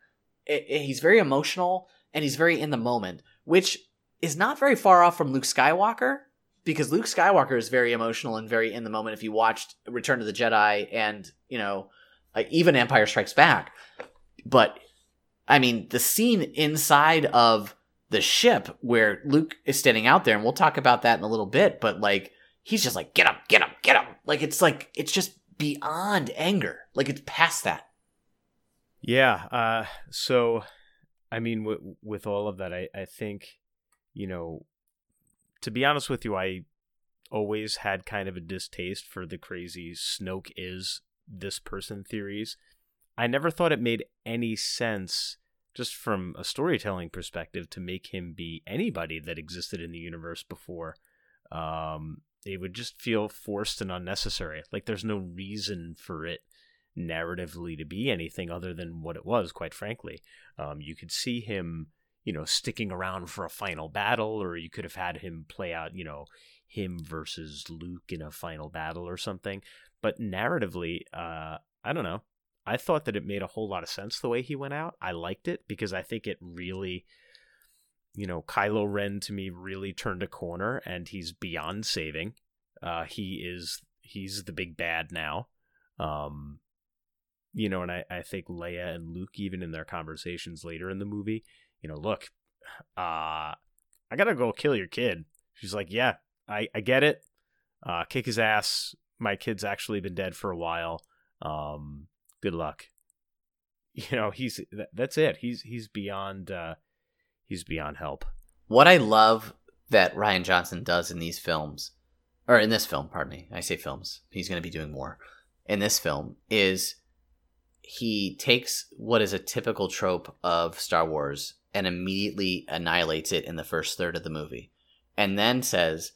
He's very emotional, and he's very in the moment, which is not very far off from Luke Skywalker, because Luke Skywalker is very emotional and very in the moment. If you watched Return of the Jedi and, you know, even Empire Strikes Back. But, I mean, the scene inside of the ship where Luke is standing out there, and we'll talk about that in a little bit, but, like, he's just like, get him, get him, get him. Like, it's like, it's just beyond anger. Like, it's past that. Yeah. Uh, so, I mean, w- with all of that, I, I think, you know, to be honest with you, I always had kind of a distaste for the crazy Snoke is this person theories. I never thought it made any sense, just from a storytelling perspective, to make him be anybody that existed in the universe before. Um, it would just feel forced and unnecessary. Like, there's no reason for it narratively to be anything other than what it was, quite frankly. Um, you could see him, you know, sticking around for a final battle, or you could have had him play out, you know, him versus Luke in a final battle or something. But narratively, uh, I don't know. I thought that it made a whole lot of sense the way he went out. I liked it because I think it really, you know, Kylo Ren to me really turned a corner, and he's beyond saving. Uh, he is, he's the big bad now. Um, you know, and I, I think Leia and Luke, even in their conversations later in the movie, you know, look, uh, I gotta go kill your kid. She's like, yeah, I, I get it. Uh, kick his ass. My kid's actually been dead for a while. Um, good luck. You know, he's, that's it. He's, he's beyond, uh, he's beyond help. What I love that Rian Johnson does in these films, or in this film, pardon me, I say films, he's going to be doing more in this film, is he takes what is a typical trope of Star Wars and immediately annihilates it in the first third of the movie. And then says,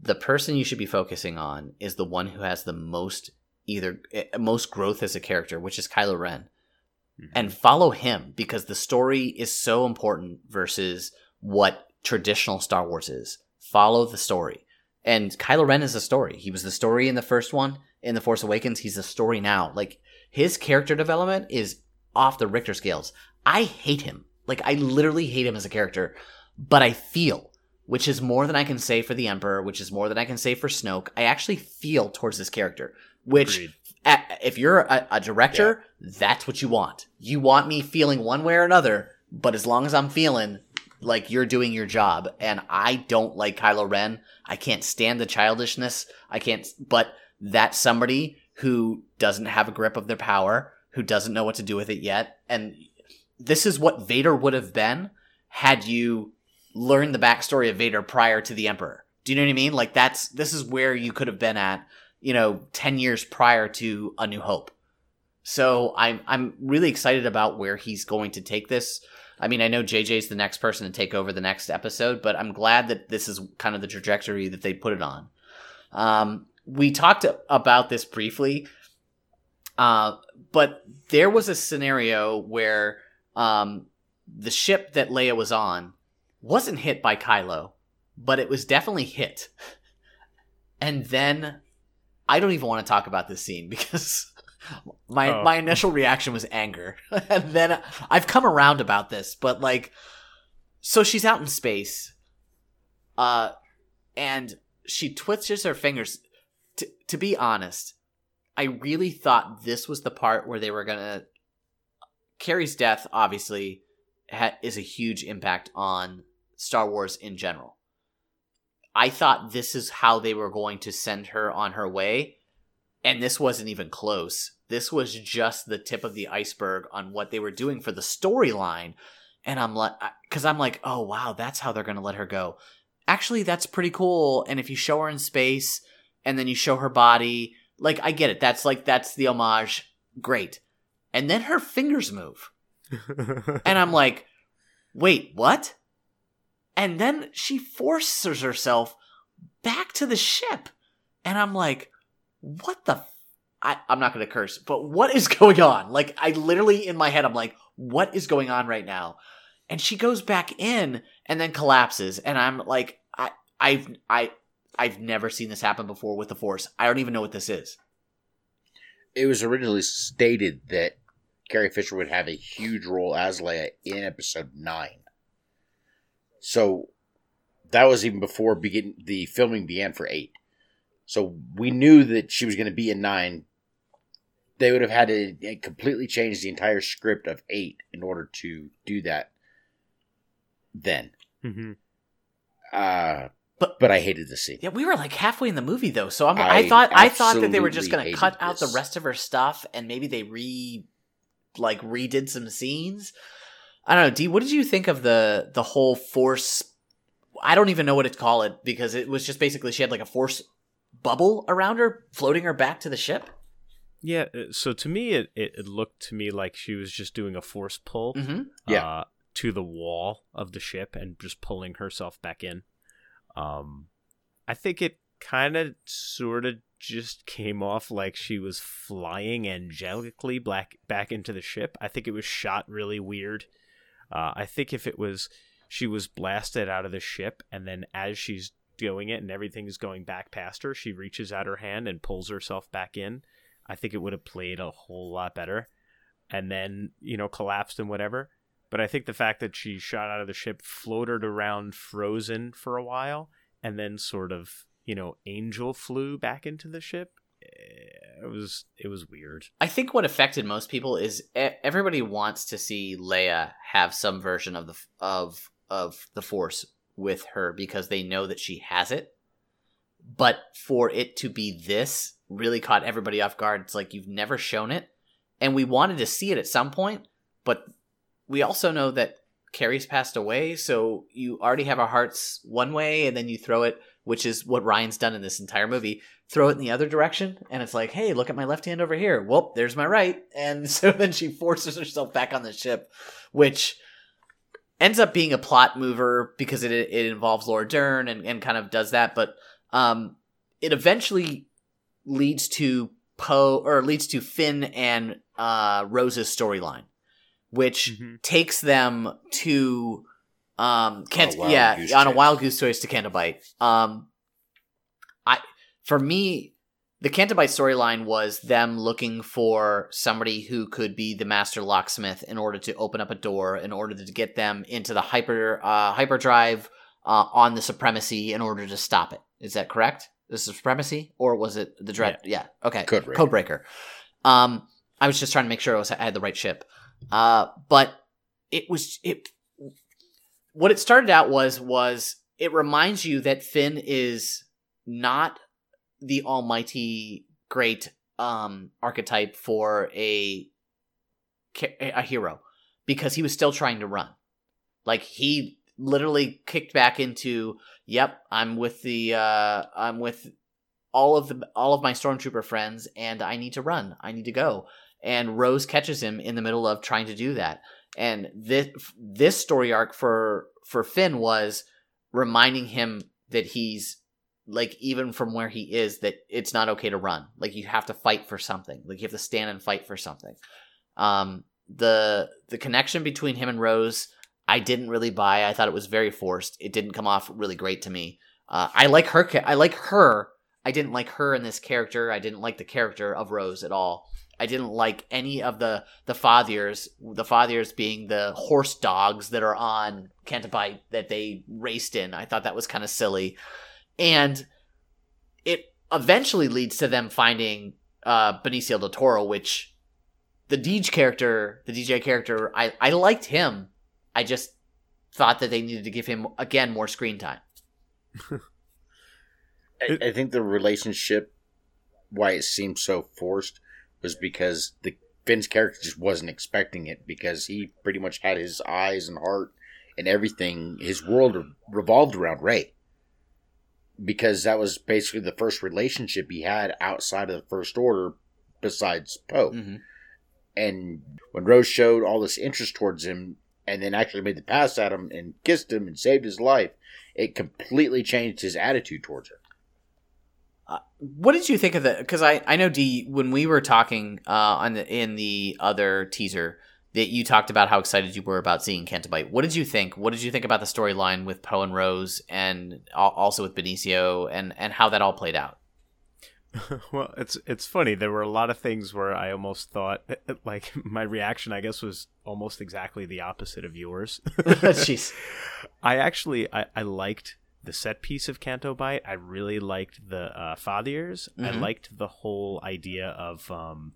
the person you should be focusing on is the one who has the most either most growth as a character, which is Kylo Ren, mm-hmm. and follow him, because the story is so important versus what traditional Star Wars is. Follow the story. And Kylo Ren is a story. He was the story in the first one, in The Force Awakens. He's the story now. Like, his character development is off the Richter scales. I hate him. Like, I literally hate him as a character, but I feel, which is more than I can say for the Emperor, which is more than I can say for Snoke. I actually feel towards this character, which at, if you're a, a director, yeah. that's what you want. You want me feeling one way or another, but as long as I'm feeling like you're doing your job, and I don't like Kylo Ren. I can't stand the childishness. I can't, but that's somebody who doesn't have a grip of their power, who doesn't know what to do with it yet. And this is what Vader would have been had you learn the backstory of Vader prior to the Emperor. Do you know what I mean? Like, that's, this is where you could have been at, you know, ten years prior to A New Hope. So I'm, I'm really excited about where he's going to take this. I mean, I know J J's the next person to take over the next episode, but I'm glad that this is kind of the trajectory that they put it on. Um, we talked about this briefly, uh, but there was a scenario where um, the ship that Leia was on wasn't hit by Kylo, but it was definitely hit. And then I don't even want to talk about this scene because my oh. my initial reaction was anger. And then I've come around about this, but like, so she's out in space, uh, and she twitches her fingers. T- to be honest, I really thought this was the part where they were gonna. Carrie's death, obviously, ha- is a huge impact on Star Wars in general. I thought this is how they were going to send her on her way, and this wasn't even close. This was just the tip of the iceberg on what they were doing for the storyline, and I'm like, because I'm like, oh wow, that's how they're going to let her go. Actually, that's pretty cool. And if you show her in space, and then you show her body, like, I get it. That's like that's the homage. Great, and then her fingers move, and I'm like, wait, what? And then she forces herself back to the ship. And I'm like, what the... F- I, I'm not going to curse, but what is going on? Like, I literally, in my head, I'm like, what is going on right now? And she goes back in and then collapses. And I'm like, I, I've, I, I've never seen this happen before with the Force. I don't even know what this is. It was originally stated that Carrie Fisher would have a huge role as Leia in Episode nine. So that was even before begin the filming began for eight. So we knew that she was going to be in nine. They would have had to completely change the entire script of eight in order to do that then. Mm-hmm. Uh, but, but I hated the scene. Yeah, we were like halfway in the movie, though. So I'm, I, I thought I thought that they were just going to cut out this. the rest of her stuff, and maybe they re like redid some scenes. I don't know, Dee, what did you think of the the whole Force? I don't even know what to call it, because it was just basically she had like a Force bubble around her, floating her back to the ship. Yeah, so to me, it, it, it looked to me like she was just doing a force pull mm-hmm. yeah. uh, to the wall of the ship and just pulling herself back in. Um, I think it kind of sort of just came off like she was flying angelically back, back into the ship. I think it was shot really weird. Uh, I think if it was, she was blasted out of the ship, and then as she's doing it and everything's going back past her, she reaches out her hand and pulls herself back in. I think it would have played a whole lot better, and then, you know, collapsed and whatever. But I think the fact that she shot out of the ship, floated around frozen for a while, and then sort of, you know, angel flew back into the ship. It was it was weird. I think what affected most people is everybody wants to see Leia have some version of the of of the Force with her because they know that she has it. But for it to be this really caught everybody off guard. It's like you've never shown it, and we wanted to see it at some point. But we also know that Carrie's passed away, so you already have our hearts one way, and then you throw it, which is what Ryan's done in this entire movie, throw it in the other direction, and it's like, hey, look at my left hand over here. Well, there's my right. And so then she forces herself back on the ship, which ends up being a plot mover because it it involves Laura Dern and, and kind of does that. But um, it eventually leads to Poe or leads to Finn and uh, Rose's storyline, which mm-hmm. takes them to... Um, Kent, oh, yeah, on chase. a Wild Goose Chase to Canto Bight. Um, I for me, the Canto Bight storyline was them looking for somebody who could be the master locksmith in order to open up a door, in order to get them into the hyper uh, hyperdrive uh, on the Supremacy in order to stop it. Is that correct? The Supremacy, or was it the Dread? Yeah, yeah. Okay, Codebreaker. Codebreaker. Um, I was just trying to make sure I, was, I had the right ship. Uh, but it was it. What it started out was, was it reminds you that Finn is not the almighty great um, archetype for a, a hero, because he was still trying to run. Like, he literally kicked back into, yep, I'm with the, uh, I'm with all of the, all of my stormtrooper friends, and I need to run. I need to go. And Rose catches him in the middle of trying to do that. And this this story arc for for Finn was reminding him that he's, like, even from where he is, that it's not okay to run. Like, you have to fight for something. Like, you have to stand and fight for something. Um, the the connection between him and Rose, I didn't really buy. I thought it was very forced. It didn't come off really great to me. Uh, I like her. I like her. I didn't like her in this character. I didn't like the character of Rose at all. I didn't like any of the the fathiers, the fathiers being the horse dogs that are on Canto Bight that they raced in. I thought that was kind of silly. And it eventually leads to them finding uh, Benicio del Toro, which the D J character, the D J character, I, I liked him. I just thought that they needed to give him, again, more screen time. I, I think the relationship, why it seemed so forced, was because the Finn's character just wasn't expecting it, because he pretty much had his eyes and heart and everything. His world revolved around Rey, because that was basically the first relationship he had outside of the First Order besides Poe. Mm-hmm. And when Rose showed all this interest towards him and then actually made the pass at him and kissed him and saved his life, it completely changed his attitude towards her. Uh, what did you think of that? Because I, I know, D, when we were talking uh, on the, in the other teaser, that you talked about how excited you were about seeing Canto Bight. What did you think? What did you think about the storyline with Poe and Rose, and also with Benicio, and, and how that all played out? Well, it's it's funny. There were a lot of things where I almost thought, like, my reaction, I guess, was almost exactly the opposite of yours. Jeez. I actually, I, I liked the set piece of Canto Bight. I really liked the uh, fathiers. Mm-hmm. I liked the whole idea of, um,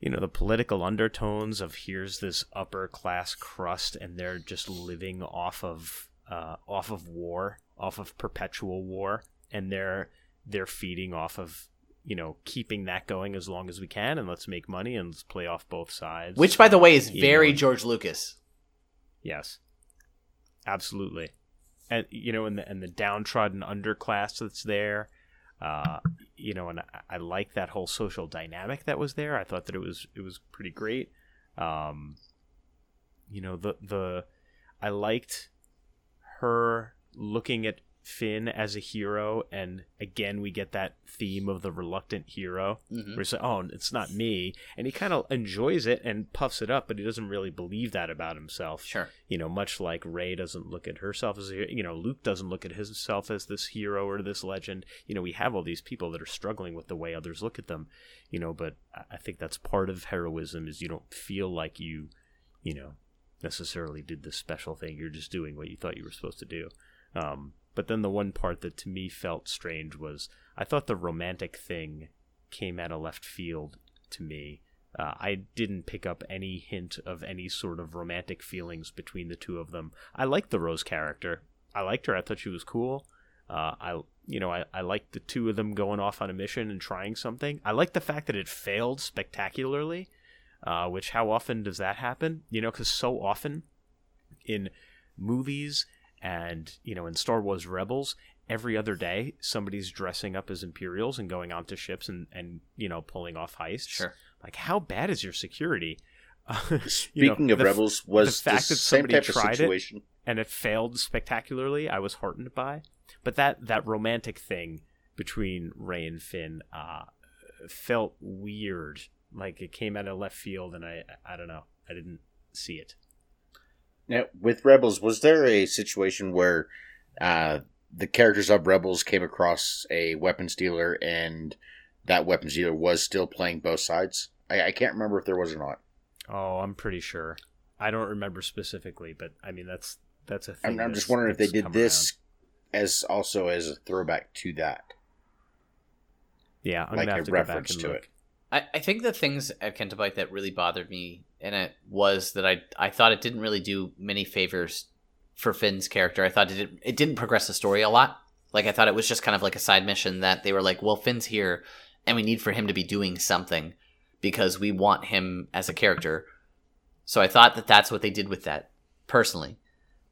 you know, the political undertones of here's this upper class crust, and they're just living off of uh, off of war, off of perpetual war, and they're they're feeding off of, you know, keeping that going as long as we can, and let's make money and let's play off both sides. Which, by the way, is very George Lucas. Yes, absolutely. And, you know, and the, and the downtrodden underclass that's there, Uh, you know, and I, I like that whole social dynamic that was there. I thought that it was it was pretty great. Um, you know, the the I liked her looking at Finn as a hero, and again we get that theme of the reluctant hero, mm-hmm. where he's like, oh, it's not me, and he kind of enjoys it and puffs it up, but he doesn't really believe that about himself. Sure. You know, much like Rey doesn't look at herself as a hero, you know, Luke doesn't look at himself as this hero or this legend. You know, we have all these people that are struggling with the way others look at them, you know, but I think that's part of heroism, is you don't feel like you, you know, necessarily did this special thing. You're just doing what you thought you were supposed to do. Um, But then the one part that to me felt strange was, I thought the romantic thing came out of left field to me. Uh, I didn't pick up any hint of any sort of romantic feelings between the two of them. I liked the Rose character. I liked her. I thought she was cool. Uh, I, you know, I, I liked the two of them going off on a mission and trying something. I liked the fact that it failed spectacularly, uh, which how often does that happen? You know, because so often in movies and, you know, in Star Wars Rebels, every other day, somebody's dressing up as Imperials and going onto ships and, and you know, pulling off heists. Sure. Like, how bad is your security? Uh, Speaking you know, of the, Rebels, was the fact the that somebody same type tried of situation. It and it failed spectacularly, I was heartened by. But that, that romantic thing between Rey and Finn uh, felt weird. Like, it came out of left field, and I, I don't know. I didn't see it. Now, with Rebels, was there a situation where uh, the characters of Rebels came across a weapons dealer, and that weapons dealer was still playing both sides? I, I can't remember if there was or not. Oh, I'm pretty sure. I don't remember specifically, but I mean, that's that's a thing. I mean, I'm just wondering if they did this around. as also as a throwback to that. Yeah, I'm like gonna have to go back and look. It. I, I think the things at Canto Bight that really bothered me in it was that I I thought it didn't really do many favors for Finn's character. I thought it didn't, it didn't progress the story a lot. Like, I thought it was just kind of like a side mission that they were like, well, Finn's here, and we need for him to be doing something because we want him as a character. So I thought that that's what they did with that, personally.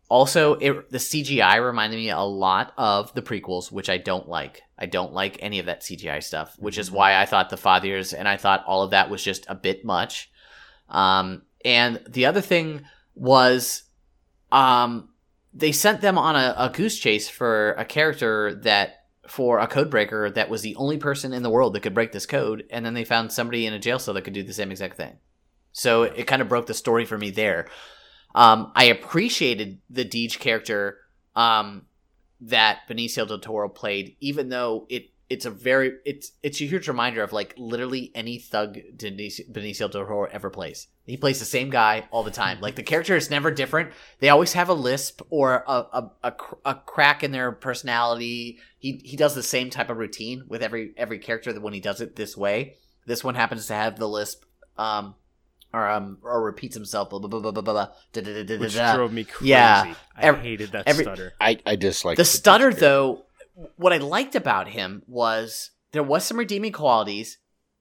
Also, it, the C G I reminded me a lot of the prequels, which I don't like. I don't like any of that C G I stuff, which is why I thought the Fathers and I thought all of that was just a bit much. Um, and the other thing was um, they sent them on a, a goose chase for a character that, for a code breaker that was the only person in the world that could break this code, and then they found somebody in a jail cell that could do the same exact thing. So it kind of broke the story for me there. Um, I appreciated the Deej character um, that Benicio del Toro played, even though it it's a very it's it's a huge reminder of like literally any thug Benicio del Toro ever plays. He plays the same guy all the time. Like, the character is never different. They always have a lisp or a a, a, a crack in their personality. He he does the same type of routine with every every character that when he does it this way. This one happens to have the lisp. Um, Or, um, or repeats himself, blah, blah, blah, blah, blah, blah, da, da, da, da, which da. drove me crazy. Yeah. I every, hated that every, stutter. I, I disliked the, the stutter, disappear. Though, what I liked about him was there was some redeeming qualities,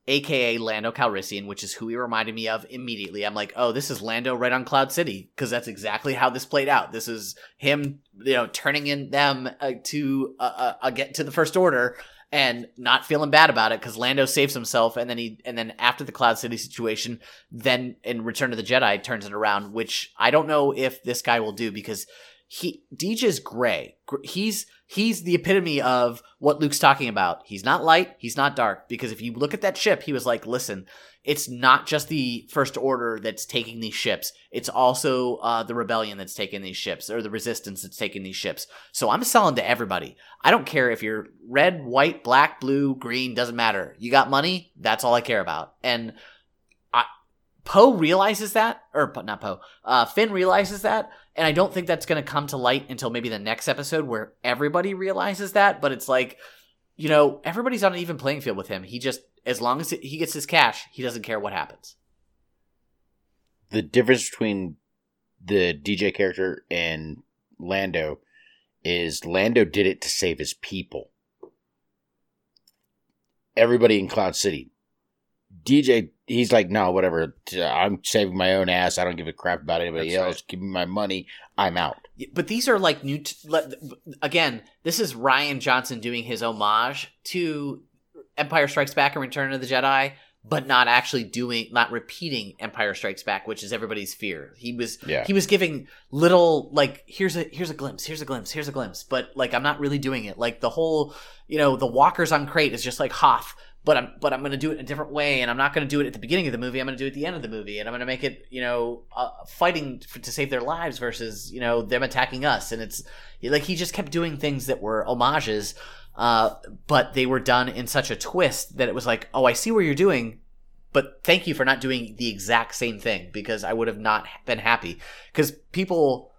a k a. Lando Calrissian, which is who he reminded me of immediately. I'm like, oh, this is Lando right on Cloud City, because that's exactly how this played out. This is him, you know, turning in them uh, to uh, uh, get to the First Order and not feeling bad about it, because Lando saves himself, and then he, and then after the Cloud City situation, then in Return of the Jedi turns it around, which I don't know if this guy will do, because he D J's gray. He's he's the epitome of what Luke's talking about. He's not light, he's not dark, because if you look at that ship, he was like, listen, it's not just the First Order that's taking these ships. It's also uh, the Rebellion that's taking these ships, or the Resistance that's taking these ships. So I'm selling to everybody. I don't care if you're red, white, black, blue, green, doesn't matter. You got money? That's all I care about. And I, Poe realizes that, or not Poe, uh, Finn realizes that, and I don't think that's going to come to light until maybe the next episode where everybody realizes that, but it's like, you know, everybody's on an even playing field with him. He just, as long as he gets his cash, he doesn't care what happens. The difference between the D J character and Lando is Lando did it to save his people. Everybody in Cloud City. D J, he's like, no, whatever. I'm saving my own ass. I don't give a crap about anybody That's else. Right. Give me my money. I'm out. But these are like new. T- again, this is Rian Johnson doing his homage to Empire Strikes Back and Return of the Jedi, but not actually doing, not repeating Empire Strikes Back, which is everybody's fear. He was, yeah. he was giving little, like, here's a, here's a glimpse, here's a glimpse, here's a glimpse, but like, I'm not really doing it. Like the whole, you know, the walkers on Crate is just like Hoth, but I'm, but I'm going to do it in a different way. And I'm not going to do it at the beginning of the movie. I'm going to do it at the end of the movie. And I'm going to make it, you know, uh, fighting for, to save their lives versus, you know, them attacking us. And it's like, he just kept doing things that were homages. Uh, but they were done in such a twist that it was like, oh, I see where you're doing, but thank you for not doing the exact same thing, because I would have not been happy. Because people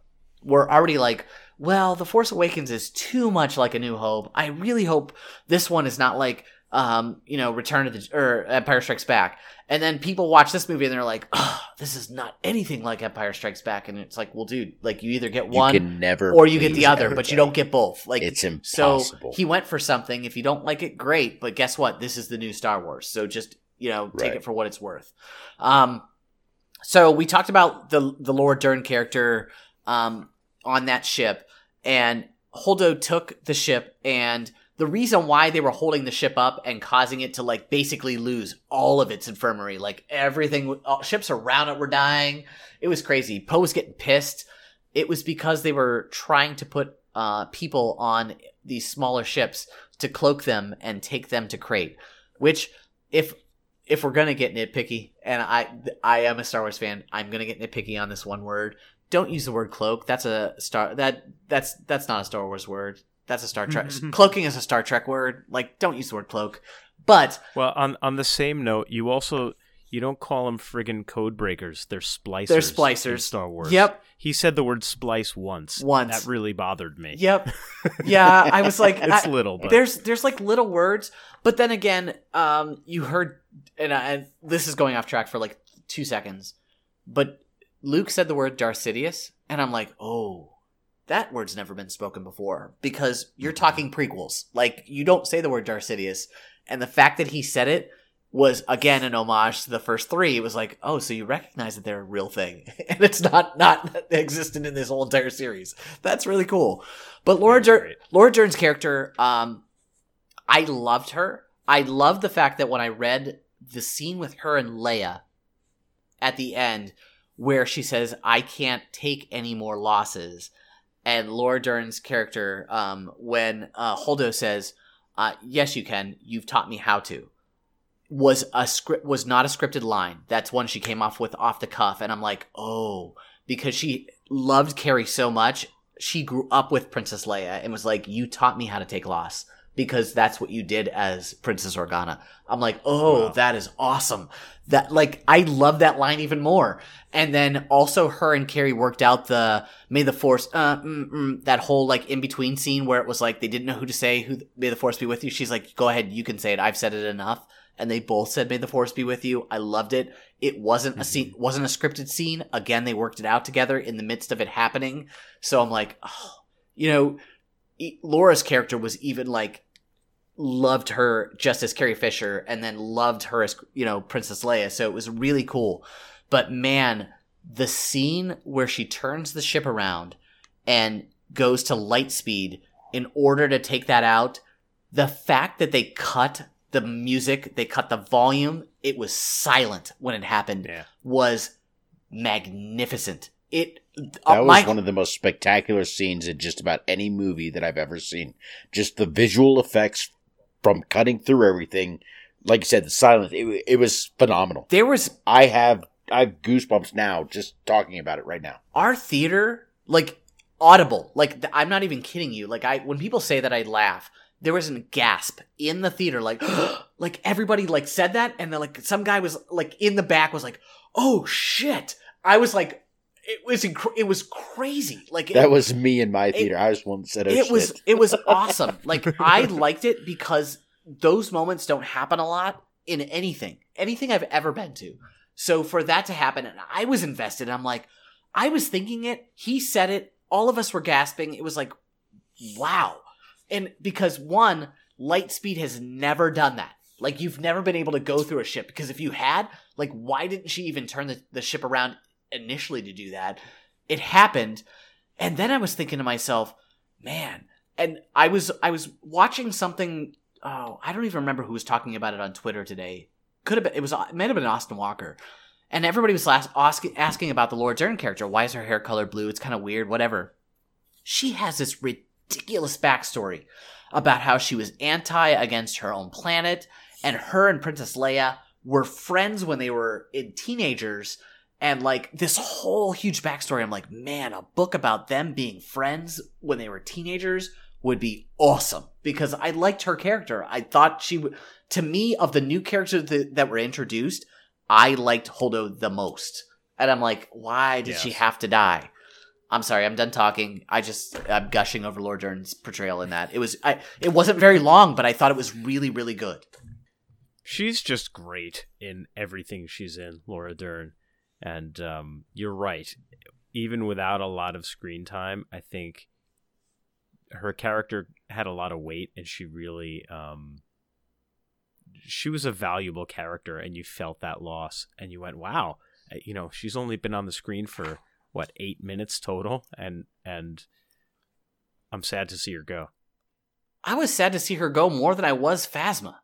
were already like, well, The Force Awakens is too much like A New Hope. I really hope this one is not like, um, you know, Return of the or Empire Strikes Back. And then people watch this movie and they're like, oh, this is not anything like Empire Strikes Back. And it's like, well, dude, like you either get one you can never or you get the other, everything. But you don't get both. Like it's impossible. So he went for something. If you don't like it, great. But guess what? This is the new Star Wars. So just, you know, take right. it for what it's worth. Um, so we talked about the, the Laura Dern character um, on that ship, and Holdo took the ship, and the reason why they were holding the ship up and causing it to, like, basically lose all of its infirmary, like, everything, all, ships around it were dying. It was crazy. Poe was getting pissed. It was because they were trying to put uh, people on these smaller ships to cloak them and take them to Crate, which, if if we're going to get nitpicky, and I, I am a Star Wars fan, I'm going to get nitpicky on this one word. Don't use the word cloak. That's a Star, that, that's, that's not a Star Wars word. That's a Star Trek. Cloaking is a Star Trek word. Like, don't use the word cloak. But well, on on the same note, you also you don't call them friggin' code breakers. They're splicers. They're splicers. In Star Wars. Yep. He said the word splice once. Once. That really bothered me. Yep. Yeah, I was like, it's I, little. But. There's there's like little words, but then again, um, you heard, and, I, and this is going off track for like two seconds, but Luke said the word Darth Sidious, and I'm like, oh. That word's never been spoken before, because you're talking prequels. Like, you don't say the word Darth Sidious. And the fact that he said it was, again, an homage to the first three. It was like, oh, so you recognize that they're a real thing. And it's not not existent in this whole entire series. That's really cool. But Laura, Dur- Laura Dern's character, um, I loved her. I loved the fact that when I read the scene with her and Leia at the end, where she says, I can't take any more losses. And Laura Dern's character, um, when uh, Holdo says, uh, yes, you can, you've taught me how to, was a script was not a scripted line. That's one she came off with off the cuff. And I'm like, oh, because she loved Carrie so much. She grew up with Princess Leia and was like, you taught me how to take loss, because that's what you did as Princess Organa. I'm like, oh, wow. That is awesome. That, like, I love that line even more. And then also her and Carrie worked out the May the Force, uh, mm, mm, that whole, like, in-between scene where it was like they didn't know who to say, who May the Force be with you. She's like, go ahead, you can say it. I've said it enough. And they both said, May the Force be with you. I loved it. It wasn't a scene, wasn't a scripted scene. Again, they worked it out together in the midst of it happening. So I'm like, oh, you know, e- Laura's character was even like, loved her just as Carrie Fisher, and then loved her as, you know, Princess Leia. So it was really cool. But man, the scene where she turns the ship around and goes to light speed in order to take that out, the fact that they cut the music, they cut the volume, it was silent when it happened, yeah. was magnificent. It That was my, one of the most spectacular scenes in just about any movie that I've ever seen. Just the visual effects from cutting through everything, like you said, the silence, it, it was phenomenal. There was I have I have goosebumps now just talking about it right now. Our theater, like, audible, like, I'm not even kidding you. Like, I when people say that, I laugh. There was a gasp in the theater, like, like everybody like said that, and then like some guy was like in the back was like, "Oh shit!" I was like. It was inc- it was crazy. Like it, that was me in my theater. It, I was one that said, oh, it shit. was it was awesome. Like, I liked it because those moments don't happen a lot in anything, anything I've ever been to. So for that to happen, and I was invested. I'm like, I was thinking it. He said it. All of us were gasping. It was like, wow. And because one, Lightspeed has never done that. Like, you've never been able to go through a ship, because if you had, like, why didn't she even turn the, the ship around? Initially to do that, it happened, And then I was thinking to myself, man, and I was I was watching something. Oh, I don't even remember who was talking about it on Twitter today. Could have been it was it might have been Austin Walker, and everybody was last asking asking about the Laura Dern character. Why is her hair color blue? It's kind of weird. Whatever. She has this ridiculous backstory about how she was anti against her own planet, and her and Princess Leia were friends when they were in teenagers. And, like, this whole huge backstory, I'm like, man, a book about them being friends when they were teenagers would be awesome. Because I liked her character. I thought she would... To me, of the new characters that, that were introduced, I liked Holdo the most. And I'm like, why did yes. she have to die? I'm sorry, I'm done talking. I just... I'm gushing over Laura Dern's portrayal in that. It was... I, it wasn't very long, but I thought it was really, really good. She's just great in everything she's in, Laura Dern. And um, you're right. Even without a lot of screen time, I think her character had a lot of weight, and she really, um, she was a valuable character, and you felt that loss, and you went, wow, you know, she's only been on the screen for, what, eight minutes total, and and I'm sad to see her go. I was sad to see her go more than I was Phasma.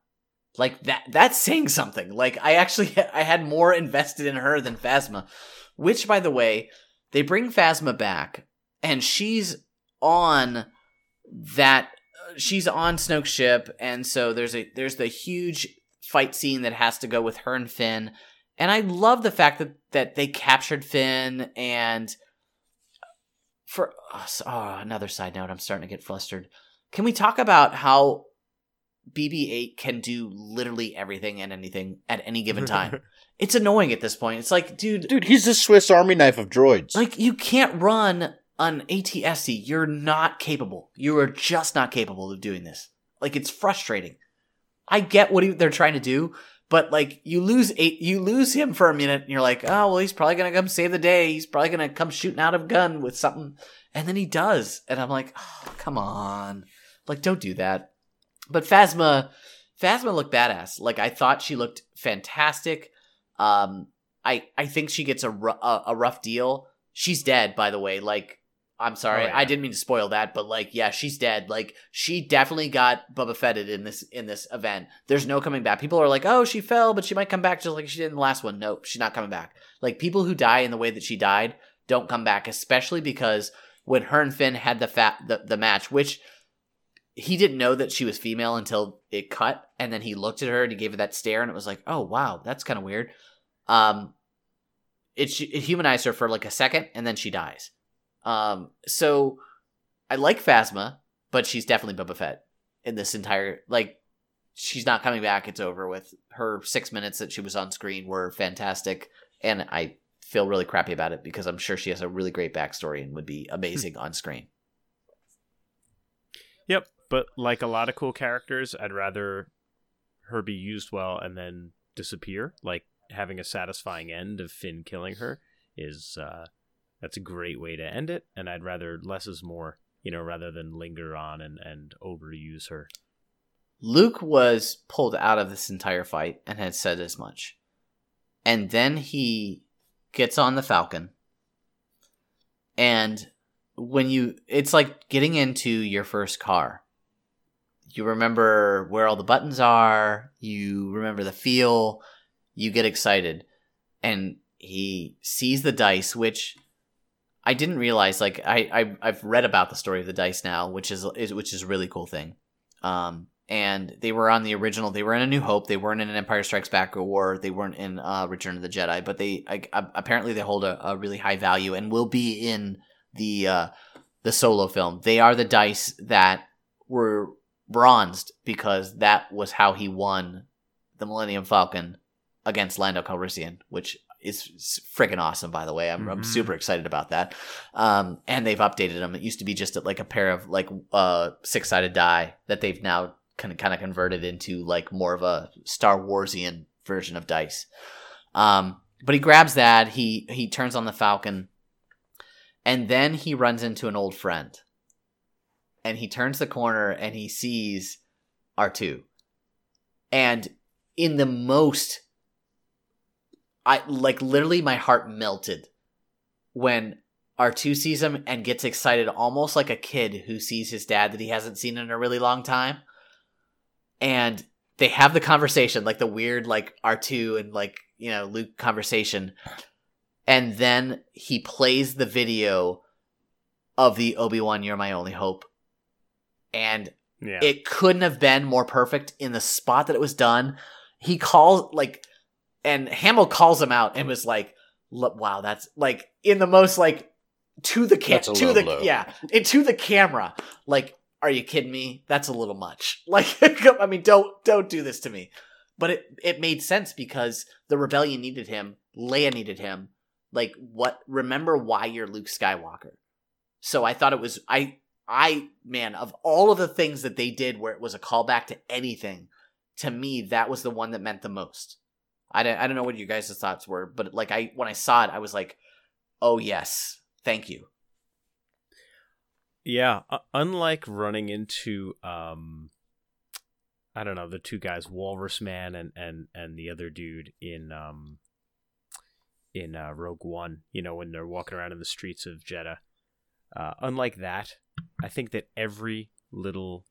Like, that that's saying something. Like, I actually I had more invested in her than Phasma. Which, by the way, they bring Phasma back, and she's on that... She's on Snoke's ship, and so there's a there's the huge fight scene that has to go with her and Finn. And I love the fact that, that they captured Finn, and... for us, oh, another side note, I'm starting to get flustered. Can we talk about how... B B eight can do literally everything and anything at any given time. It's annoying at this point. It's like, dude... Dude, he's the Swiss Army knife of droids. Like, you can't run an A T S C. You're not capable. You are just not capable of doing this. Like, it's frustrating. I get what he, they're trying to do, but, like, you lose eight, you lose him for a minute, and you're like, oh, well, he's probably going to come save the day. He's probably going to come shooting out of a gun with something. And then he does. And I'm like, oh, come on. Like, don't do that. But Phasma, Phasma looked badass. Like, I thought she looked fantastic. Um, I I think she gets a, ru- a, a rough deal. She's dead, by the way. Like, I'm sorry, oh, yeah. I didn't mean to spoil that, but like, yeah, she's dead. Like, she definitely got Boba Fetted in this in this event. There's no coming back. People are like, oh, she fell, but she might come back just like she did in the last one. Nope, she's not coming back. Like, people who die in the way that she died don't come back, especially because when her and Finn had the fa- the, the match, which. He didn't know that she was female until it cut, and then he looked at her and he gave her that stare, and it was like, oh, wow, that's kind of weird. Um, it, it humanized her for like a second, and then she dies. Um, so I like Phasma, but she's definitely Boba Fett in this entire, like, she's not coming back. It's over with. Her six minutes that she was on screen were fantastic, and I feel really crappy about it because I'm sure she has a really great backstory and would be amazing on screen. Yep. But like a lot of cool characters, I'd rather her be used well and then disappear. Like having a satisfying end of Finn killing her is uh, that's a great way to end it. And I'd rather less is more, you know, rather than linger on and, and overuse her. Luke was pulled out of this entire fight and had said as much. And then he gets on the Falcon. And when you, it's like getting into your first car. You remember where all the buttons are. You remember the feel. You get excited. And he sees the dice, which I didn't realize. Like, I, I, I've read about the story of the dice now, which is, is which is a really cool thing. Um, and they were on the original. They were in A New Hope. They weren't in an Empire Strikes Back or they weren't in uh, Return of the Jedi. But they I, apparently they hold a, a really high value and will be in the uh, the Solo film. They are the dice that were... bronzed because that was how he won the Millennium Falcon against Lando Calrissian, which is freaking awesome, by the way. I'm, mm-hmm. I'm super excited about that. Um, and they've updated them. It used to be just at, like a pair of like uh, six-sided die that they've now kind of kind of converted into like more of a Star Warsian version of dice. Um, but he grabs that. He he turns on the Falcon, and then he runs into an old friend. And he turns the corner and he sees Ahch-To. And in the most, I like literally my heart melted when R two sees him and gets excited almost like a kid who sees his dad that he hasn't seen in a really long time. And they have the conversation, like the weird, like R two and like, you know, Luke conversation. And then he plays the video of the Obi-Wan, You're My Only Hope. And yeah. It couldn't have been more perfect in the spot that it was done. He calls, like, and Hamill calls him out and was like, wow, that's like in the most like to the ca- to the low. yeah into the camera. Like, are you kidding me? That's a little much. Like, I mean, don't don't do this to me. But it it made sense because the rebellion needed him. Leia needed him. Like, what? Remember why you're Luke Skywalker. So I thought it was I I man of all of the things that they did where it was a callback to anything. To me, that was the one that meant the most. I don't, I don't know what your guys' thoughts were, but like I when I saw it, I was like, oh, yes, thank you. Yeah, uh, unlike running into, um, I don't know, the two guys, Walrus Man and, and, and the other dude in um, in uh, Rogue One, you know, when they're walking around in the streets of Jeddah. Uh, unlike that, I think that every little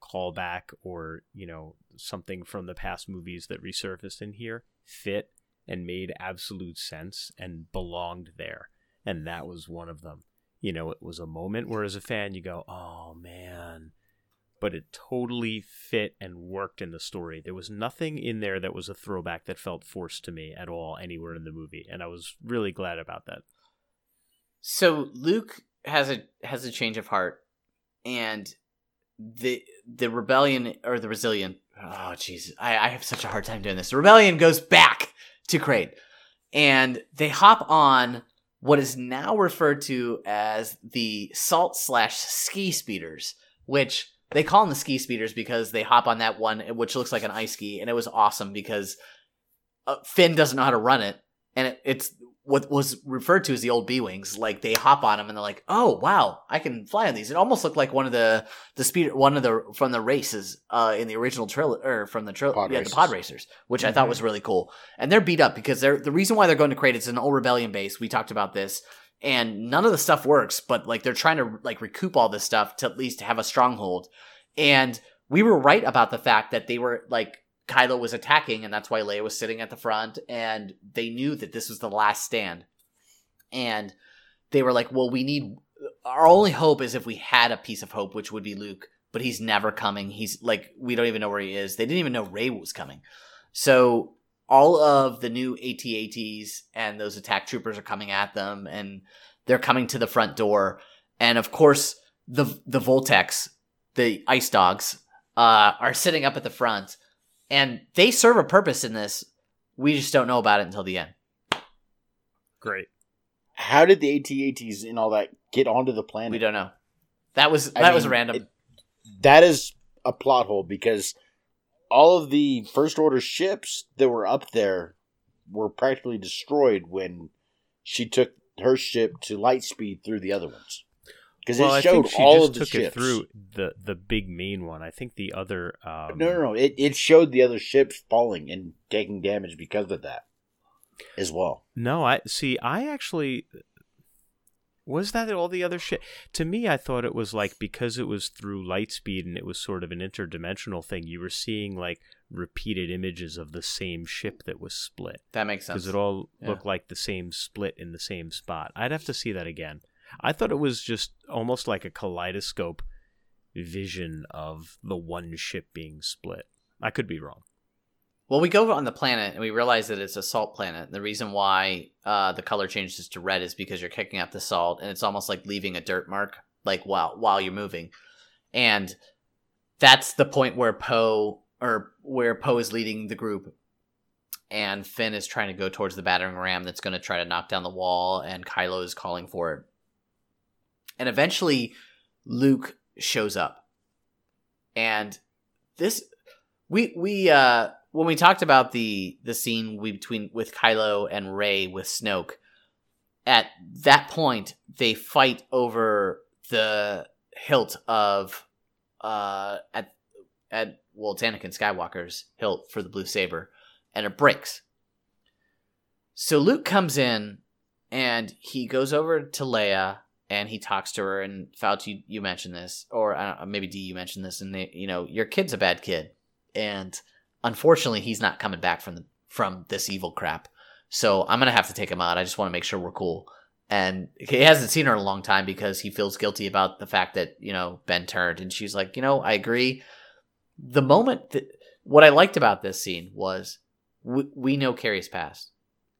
callback or, you know, something from the past movies that resurfaced in here fit and made absolute sense and belonged there, and that was one of them. You know, it was a moment where as a fan you go, oh man, but it totally fit and worked in the story. There was nothing in there that was a throwback that felt forced to me at all anywhere in the movie, and I was really glad about that. So Luke has a has a change of heart, and the the rebellion or the resilient oh jeez I, I have such a hard time doing this the rebellion goes back to Crate, and they hop on what is now referred to as the salt slash ski speeders, which they call them the ski speeders because they hop on that one which looks like an ice ski, and it was awesome because uh, Finn doesn't know how to run it, and it, it's what was referred to as the old B-Wings. Like, they hop on them and they're like, oh, wow, I can fly on these. It almost looked like one of the, the speed, one of the, from the races, uh, in the original trilogy, or from the trilogy, yeah, races. The pod racers, which mm-hmm. I thought was really cool. And they're beat up because they're, the reason why they're going to Crate, it's an old rebellion base. We talked about this, and none of the stuff works, but like, they're trying to like recoup all this stuff to at least have a stronghold. And we were right about the fact that they were like, Kylo was attacking, and that's why Leia was sitting at the front, and they knew that this was the last stand. And they were like, well, we need our only hope is if we had a piece of hope, which would be Luke, but he's never coming. He's like, we don't even know where he is. They didn't even know Rey was coming. So all of the new A T A Ts and those attack troopers are coming at them, and they're coming to the front door. And of course, the the Voltex, the ice dogs, uh, are sitting up at the front. And they serve a purpose in this. We just don't know about it until the end. Great. How did the A T A Ts and all that get onto the planet? We don't know. That was that I was mean, random. It, that is a plot hole because all of the First Order ships that were up there were practically destroyed when she took her ship to lightspeed through the other ones. Because well, it showed I think she all just of the took ships. It through the, the big main one. I think the other... Um... No, no, no. It, it showed the other ships falling and taking damage because of that as well. No, I see, I actually... Was that all the other shit? To me, I thought it was like because it was through lightspeed and it was sort of an interdimensional thing, you were seeing like repeated images of the same ship that was split. That makes sense. Because it all yeah. looked like the same split in the same spot. I'd have to see that again. I thought it was just almost like a kaleidoscope vision of the one ship being split. I could be wrong. Well, we go on the planet and we realize that it's a salt planet. The reason why uh, the color changes to red is because you're kicking up the salt, and it's almost like leaving a dirt mark, like while while you're moving. And that's the point where Poe or where Poe is leading the group. And Finn is trying to go towards the battering ram that's going to try to knock down the wall, and Kylo is calling for it. And eventually, Luke shows up. And this, we we uh, when we talked about the the scene we between with Kylo and Rey with Snoke, at that point they fight over the hilt of uh at at well it's Anakin Skywalker's hilt for the blue saber, and it breaks. So Luke comes in. And he goes over to Leia and he talks to her. And Fauci, you, you mentioned this, or I don't know, maybe D, you mentioned this. And they, you know, your kid's a bad kid, and unfortunately, he's not coming back from the, from this evil crap. So I'm gonna have to take him out. I just want to make sure we're cool. And he hasn't seen her in a long time because he feels guilty about the fact that, you know, Ben turned. And she's like, you know, I agree. The moment that what I liked about this scene was we, we know Carrie's past.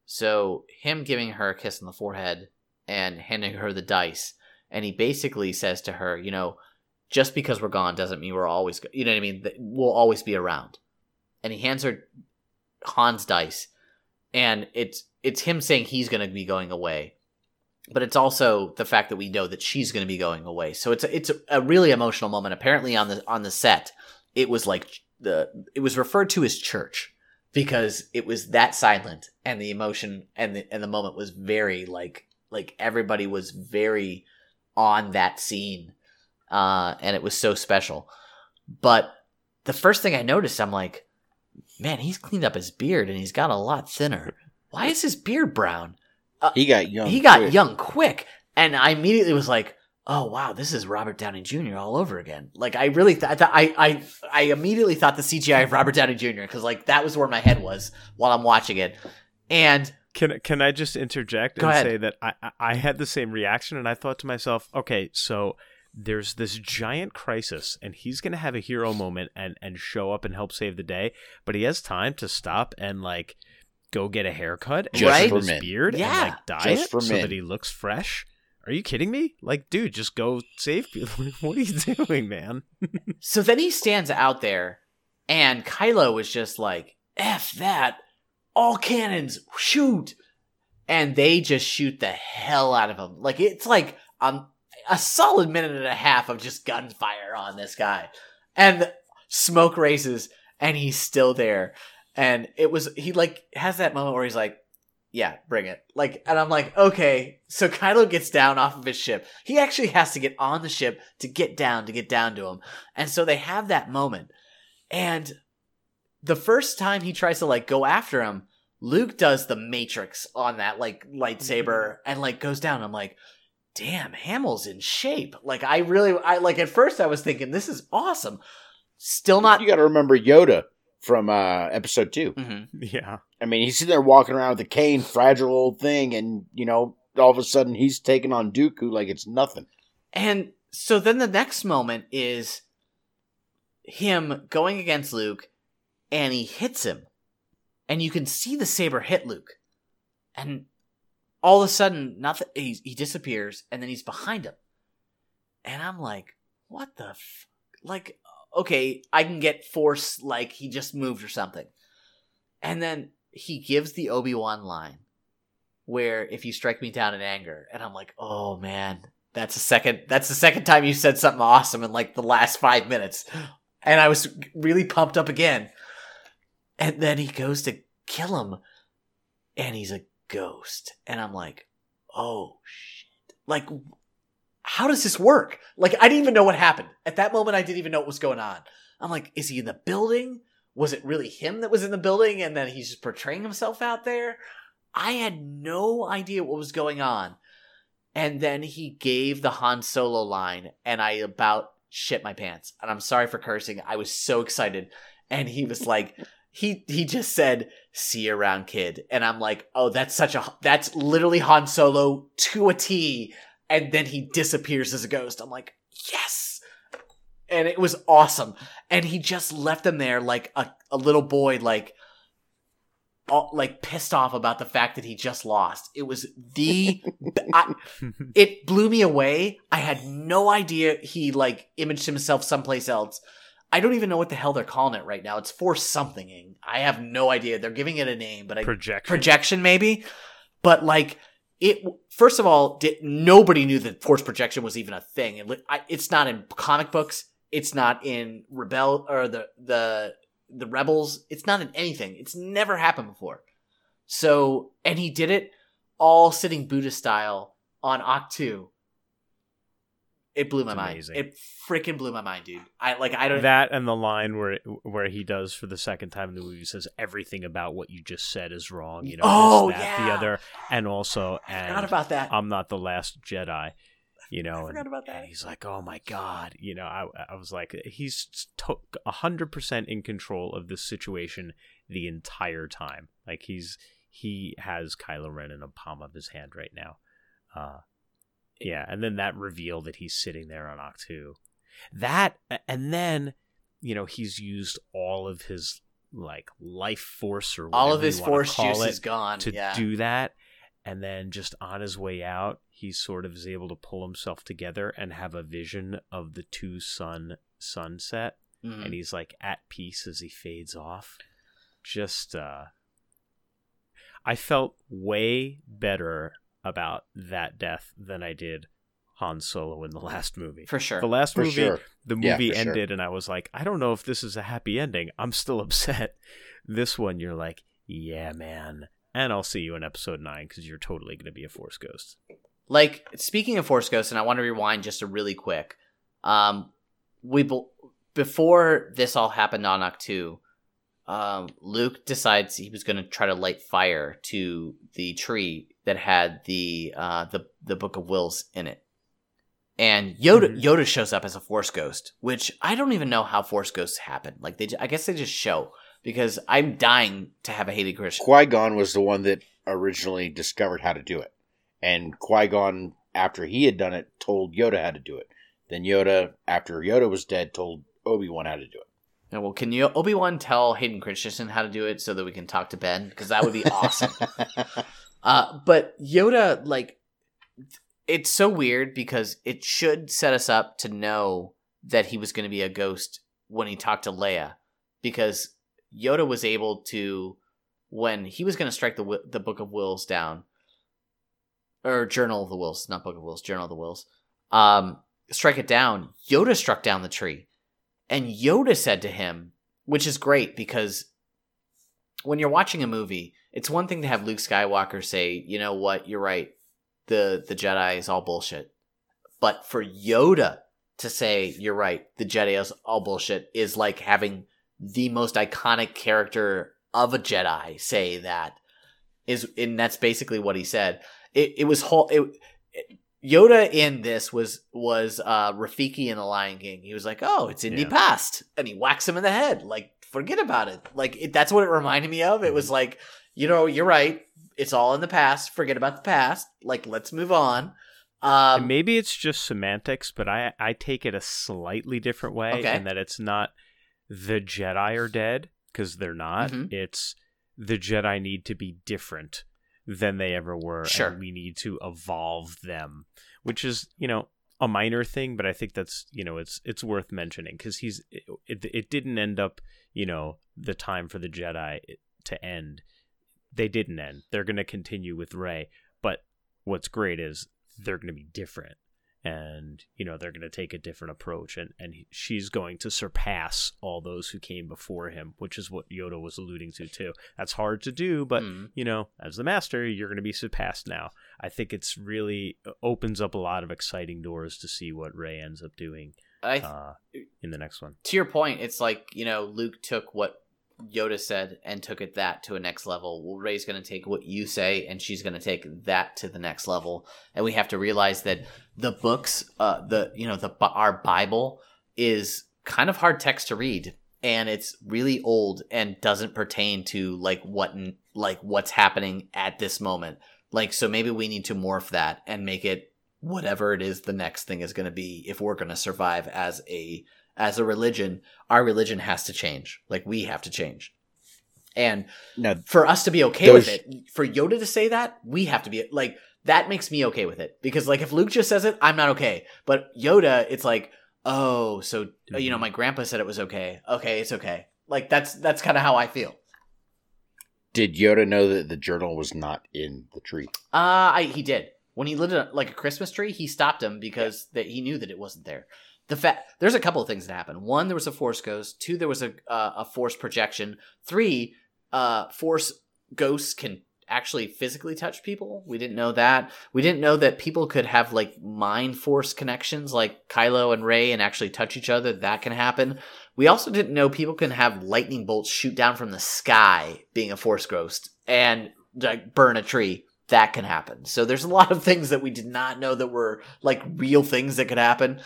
So him giving her a kiss on the forehead and handing her the dice. And he basically says to her, you know, just because we're gone doesn't mean we're always, go- you know what I mean? We'll always be around. And he hands her Han's dice. And it's, it's him saying he's going to be going away. But it's also the fact that we know that she's going to be going away. So it's a, it's a really emotional moment. Apparently on the on the set, it was like the it was referred to as church because it was that silent, and the emotion and the and the moment was very like like everybody was very on that scene, uh, and it was so special. But the first thing I noticed, I'm like, man, he's cleaned up his beard and he's got a lot thinner. Why is his beard brown? Uh, he got young He got quick. young quick. And I immediately was like, oh, wow, this is Robert Downey Junior all over again. Like, I really thought, th- I, I I immediately thought the C G I of Robert Downey Junior because, like, that was where my head was while I'm watching it. And Can can I just interject and ahead. say that I, I had the same reaction, and I thought to myself, okay, so there's this giant crisis, and he's going to have a hero moment and, and show up and help save the day, but he has time to stop and, like, go get a haircut and right? his beard yeah. and like dye it so that he looks fresh. Are you kidding me? Like, dude, just go save people. What are you doing, man? So then he stands out there and Kylo is just like, F that. All cannons, shoot. And they just shoot the hell out of him. Like, it's like um, a solid minute and a half of just gunfire on this guy. And smoke raises and he's still there. And it was, he like has that moment where he's like, yeah, bring it. Like, and I'm like, okay. So Kylo gets down off of his ship. He actually has to get on the ship to get down, to get down to him. And so they have that moment. And the first time he tries to like go after him, Luke does the Matrix on that like lightsaber and like goes down. I'm like, damn, Hamill's in shape. Like I really, I like at first I was thinking this is awesome. Still not. You got to remember Yoda. From uh, episode two. Mm-hmm. Yeah. I mean, he's sitting there walking around with a cane, fragile old thing, and, you know, all of a sudden he's taking on Dooku like it's nothing. And so then the next moment is him going against Luke, and he hits him. And you can see the saber hit Luke. And all of a sudden, nothing. He, he disappears, and then he's behind him. And I'm like, what the f... Like... okay, I can get Force, like, he just moved or something. And then he gives the Obi-Wan line, where if you strike me down in anger, and I'm like, oh, man, that's a second, that's the second time you said something awesome in, like, the last five minutes. And I was really pumped up again. And then he goes to kill him, and he's a ghost. And I'm like, oh, shit. Like, how does this work? Like, I didn't even know what happened. At that moment, I didn't even know what was going on. I'm like, is he in the building? Was it really him that was in the building? And then he's just portraying himself out there? I had no idea what was going on. And then he gave the Han Solo line, and I about shit my pants. And I'm sorry for cursing. I was so excited. And he was like, he he just said, see you around, kid. And I'm like, oh, that's such a, that's literally Han Solo to a T. And then he disappears as a ghost. I'm like, yes. And it was awesome. And he just left him there like a, a little boy, like, all, like pissed off about the fact that he just lost. It was the, I, it blew me away. I had no idea he like imaged himself someplace else. I don't even know what the hell they're calling it right now. It's Force something. I have no idea. They're giving it a name, but I, projection, projection maybe. But like, It first of all, did, nobody knew that Force projection was even a thing. It, I, it's not in comic books. It's not in Rebel or the the the Rebels. It's not in anything. It's never happened before. So, and he did it all sitting Buddha style on Ahch-To, It blew my mind. It freaking blew my mind, dude. I like I don't that and the line where where he does for the second time in the movie says everything about what you just said is wrong. You know, oh, this, that, yeah. the other, and also and I forgot about that. I'm not the last Jedi. You know, I forgot and, about that. And he's like, oh my God. You know, I I was like, he's a hundred percent in control of this situation the entire time. Like he's he has Kylo Ren in a palm of his hand right now. Uh, Yeah, and then that reveal that he's sitting there on Ahch-To. That, and then, you know, he's used all of his, like, life force or whatever all of his force juice is gone to yeah. do that. And then just on his way out, he sort of is able to pull himself together and have a vision of the two sun sunset. Mm-hmm. And he's, like, at peace as he fades off. Just, uh... I felt way better about that death than I did Han Solo in the last movie. For sure. The last for movie, sure. the movie yeah, ended sure. and I was like, I don't know if this is a happy ending. I'm still upset. This one, you're like, yeah, man. And I'll see you in episode nine because you're totally going to be a Force ghost. Like, speaking of Force ghosts, and I want to rewind just a really quick. Um, we be- Before this all happened on Ahch-To, um, Luke decides he was going to try to light fire to the tree that had the uh, the the Book of Wills in it, and Yoda mm-hmm. Yoda shows up as a Force ghost, which I don't even know how Force ghosts happen. Like they, I guess they just show because I'm dying to have a Hayden Christensen. Qui-Gon was the one that originally discovered how to do it, and Qui-Gon, after he had done it, told Yoda how to do it. Then Yoda, after Yoda was dead, told Obi-Wan how to do it. Now, well, can you Obi-Wan tell Hayden Christensen how to do it so that we can talk to Ben? Because that would be awesome. Uh, but Yoda, like, it's so weird because it should set us up to know that he was going to be a ghost when he talked to Leia, because Yoda was able to, when he was going to strike the the Book of Wills down, or Journal of the Wills, not Book of Wills, Journal of the Wills, um, strike it down, Yoda struck down the tree. And Yoda said to him, which is great because when you're watching a movie, it's one thing to have Luke Skywalker say, you know what, you're right, the the Jedi is all bullshit. But for Yoda to say, you're right, the Jedi is all bullshit, is like having the most iconic character of a Jedi say that. Is, and that's basically what he said. It it was whole... It, it, Yoda in this was was uh, Rafiki in The Lion King. He was like, oh, it's in yeah. the past. And he whacks him in the head. Like, forget about it. Like, it, that's what it reminded me of. It was like, you know, you're right. It's all in the past. Forget about the past. Like, let's move on. Um, maybe it's just semantics, but I, I take it a slightly different way okay. in that it's not the Jedi are dead, because they're not. Mm-hmm. It's the Jedi need to be different than they ever were, sure. and we need to evolve them, which is, you know, a minor thing, but I think that's, you know, it's it's worth mentioning because he's it, it, it didn't end up, you know, the time for the Jedi to end. They didn't end. They're going to continue with Rey, but what's great is they're going to be different, and, you know, they're going to take a different approach, and and he, she's going to surpass all those who came before him, which is what Yoda was alluding to too. That's hard to do, but mm. you know, as the master, you're going to be surpassed now. I think it's really opens up a lot of exciting doors to see what Rey ends up doing I th- uh, in the next one. To your point, it's like, you know, Luke took what Yoda said and took it that to a next level. Well, Rey's going to take what you say and she's going to take that to the next level, and we have to realize that the books, uh, the you know, the our Bible is kind of hard text to read, and it's really old and doesn't pertain to like what like what's happening at this moment. Like, so maybe we need to morph that and make it whatever it is the next thing is going to be. If we're going to survive as a as a religion, our religion has to change. Like, we have to change. And now, for us to be okay those... with it, for Yoda to say that, we have to be like. That makes me okay with it, because like if Luke just says it, I'm not okay. But Yoda, it's like, oh, so you know, my grandpa said it was okay. Okay, it's okay. Like that's that's kind of how I feel. Did Yoda know that the journal was not in the tree? Uh, I, he did. When he lit it like a Christmas tree, he stopped him because yeah. that he knew that it wasn't there. The fact there's a couple of things that happened. One, there was a Force ghost. Two, there was a uh, a Force projection. Three, uh, Force ghosts can actually physically touch people. We didn't know that. We didn't know that people could have like mind force connections like Kylo and Rey and actually touch each other. That can happen. We also didn't know people can have lightning bolts shoot down from the sky being a force ghost and like burn a tree. That can happen. So there's a lot of things that we did not know that were like real things that could happen.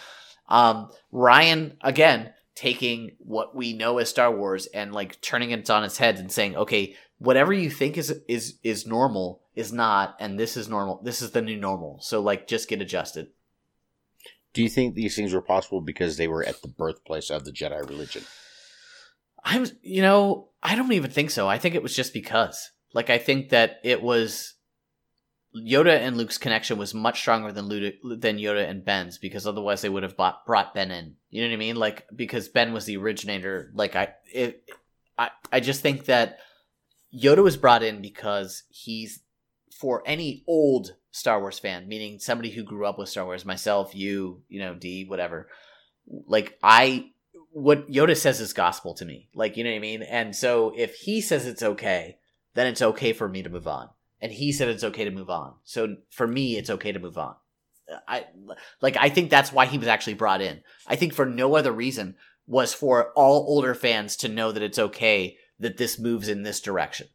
Um, Rian, again, taking what we know as Star Wars and like turning it on its head and saying, okay, whatever you think is, is, is normal is not. And this is normal. This is the new normal. So like just get adjusted. Do you think these things were possible because they were at the birthplace of the Jedi religion? I'm, you know, I don't even think so. I think it was just because like, I think that it was, Yoda and Luke's connection was much stronger than Luda, than Yoda and Ben's, because otherwise they would have bought, brought Ben in. You know what I mean? Like, because Ben was the originator. Like, I, it, I, I just think that Yoda was brought in because he's, for any old Star Wars fan, meaning somebody who grew up with Star Wars, myself, you, you know, D, whatever. Like, I, what Yoda says is gospel to me. Like, you know what I mean? And so if he says it's okay, then it's okay for me to move on. And he said it's okay to move on. So for me, it's okay to move on. I like. I think that's why he was actually brought in. I think for no other reason was for all older fans to know that it's okay that this moves in this direction.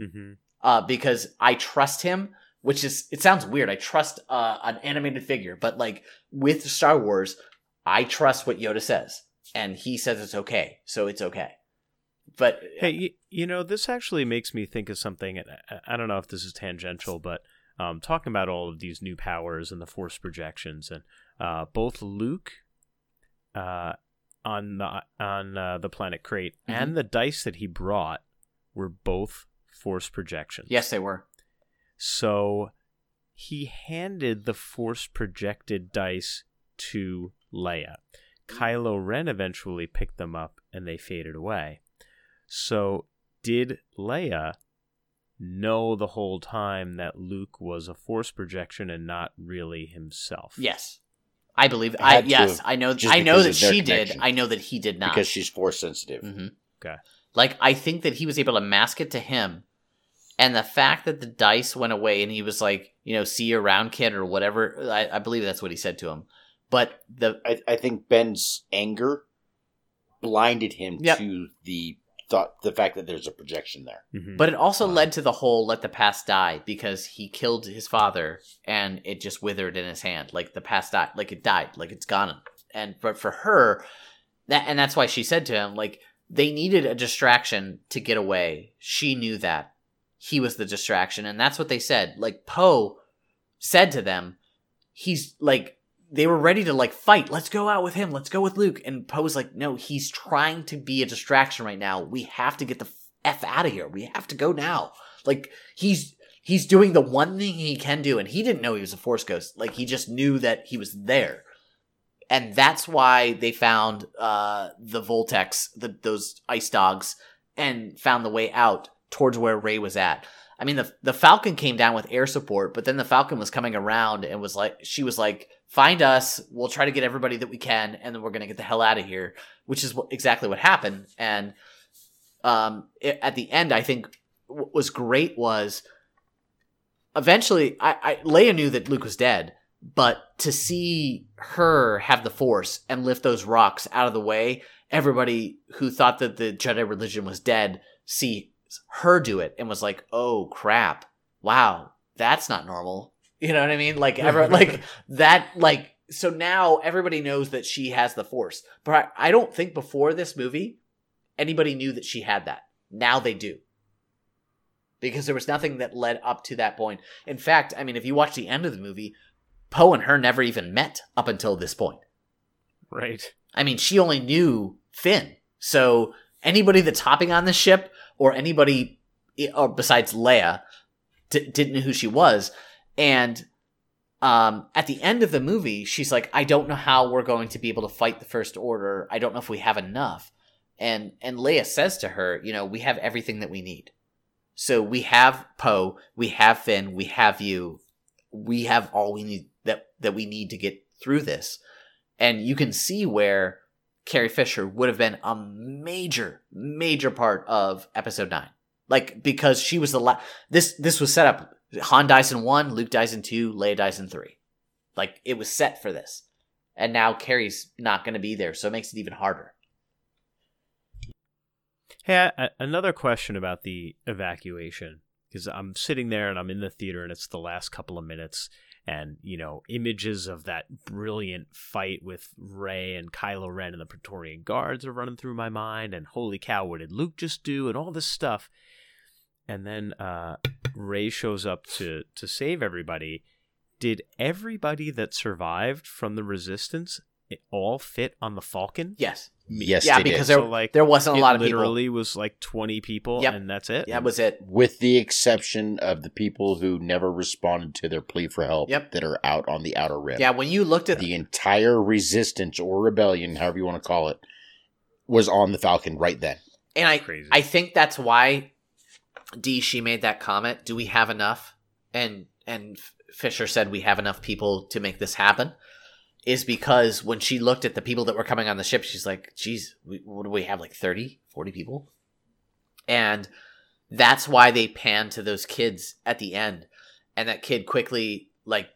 Mm-hmm. Uh, because I trust him, which is – it sounds weird. I trust uh, an animated figure. But like with Star Wars, I trust what Yoda says. And he says it's okay. So it's okay. But hey, you, you know, this actually makes me think of something. I don't know if this is tangential, but um, talking about all of these new powers and the force projections, and uh, both Luke uh, on the on uh, the planet Crate mm-hmm. and the dice that he brought were both force projections. Yes, they were. So he handed the force projected dice to Leia. Kylo Ren eventually picked them up, and they faded away. So did Leia know the whole time that Luke was a force projection and not really himself? Yes. I believe I, I yes, I know I know that she did. I know that he did not. Because she's force sensitive. Mm-hmm. Okay. Like I think that he was able to mask it to him, and the fact that the dice went away and he was like, you know, see you around, kid, or whatever, I, I believe that's what he said to him. But the I, I think Ben's anger blinded him yep. to the Thought the fact that there's a projection there. Mm-hmm. But it also wow. led to the whole let the past die, because he killed his father and it just withered in his hand. Like the past died, like it died, like it's gone. And but for her, that and that's why she said to him, like they needed a distraction to get away. She knew that he was the distraction. And that's what they said. Like Poe said to them, he's like, they were ready to like fight. Let's go out with him. Let's go with Luke. And Poe's like, no, he's trying to be a distraction right now. We have to get the F out of here. We have to go now. Like he's, he's doing the one thing he can do. And he didn't know he was a force ghost. Like he just knew that he was there. And that's why they found, uh, the Voltex, the, those ice dogs, and found the way out towards where Rey was at. I mean, the, the Falcon came down with air support, but then the Falcon was coming around and was like, she was like, find us, we'll try to get everybody that we can, and then we're going to get the hell out of here, which is what, exactly what happened. And um, it, at the end, I think what was great was eventually I, I Leia knew that Luke was dead, but to see her have the Force and lift those rocks out of the way, everybody who thought that the Jedi religion was dead see her do it and was like, oh crap, wow, that's not normal. You know what I mean? Like ever, like that, like, so now everybody knows that she has the Force, but I, I don't think before this movie anybody knew that she had that. Now they do, because there was nothing that led up to that point. In fact, I mean, if you watch the end of the movie, Poe and her never even met up until this point. Right. I mean, she only knew Finn. So anybody that's hopping on this ship, or anybody or besides Leia, d- didn't know who she was. And um, at the end of the movie, she's like, I don't know how we're going to be able to fight the First Order. I don't know if we have enough. And and Leia says to her, you know, we have everything that we need. So we have Poe, we have Finn, we have you. We have all we need that, that we need to get through this. And you can see where Carrie Fisher would have been a major, major part of Episode nine. Like, because she was the last... This, this was set up. Han dies in one, Luke dies in two, Leia dies in three. Like, it was set for this. And now Carrie's not going to be there, so it makes it even harder. Hey, I, another question about the evacuation. Because I'm sitting there and I'm in the theater and it's the last couple of minutes. And, you know, images of that brilliant fight with Rey and Kylo Ren and the Praetorian Guards are running through my mind. And holy cow, what did Luke just do? And all this stuff. And then uh, Rey shows up to, to save everybody. Did everybody that survived from the Resistance it all fit on the Falcon? Yes. Yes, yeah, because there, so like, there wasn't a lot of people. It literally was like twenty people, yep. And that's it. Yeah, that was it. With the exception of the people who never responded to their plea for help, yep. That are out on the Outer Rim. Yeah, when you looked at... The entire Resistance or Rebellion, however you want to call it, was on the Falcon right then. And I, Crazy. I think that's why, Dee, she made that comment, do we have enough? And and Fisher said we have enough people to make this happen. Is because when she looked at the people that were coming on the ship, she's like, geez, we, what do we have, like thirty, forty people? And that's why they panned to those kids at the end. And that kid quickly, like,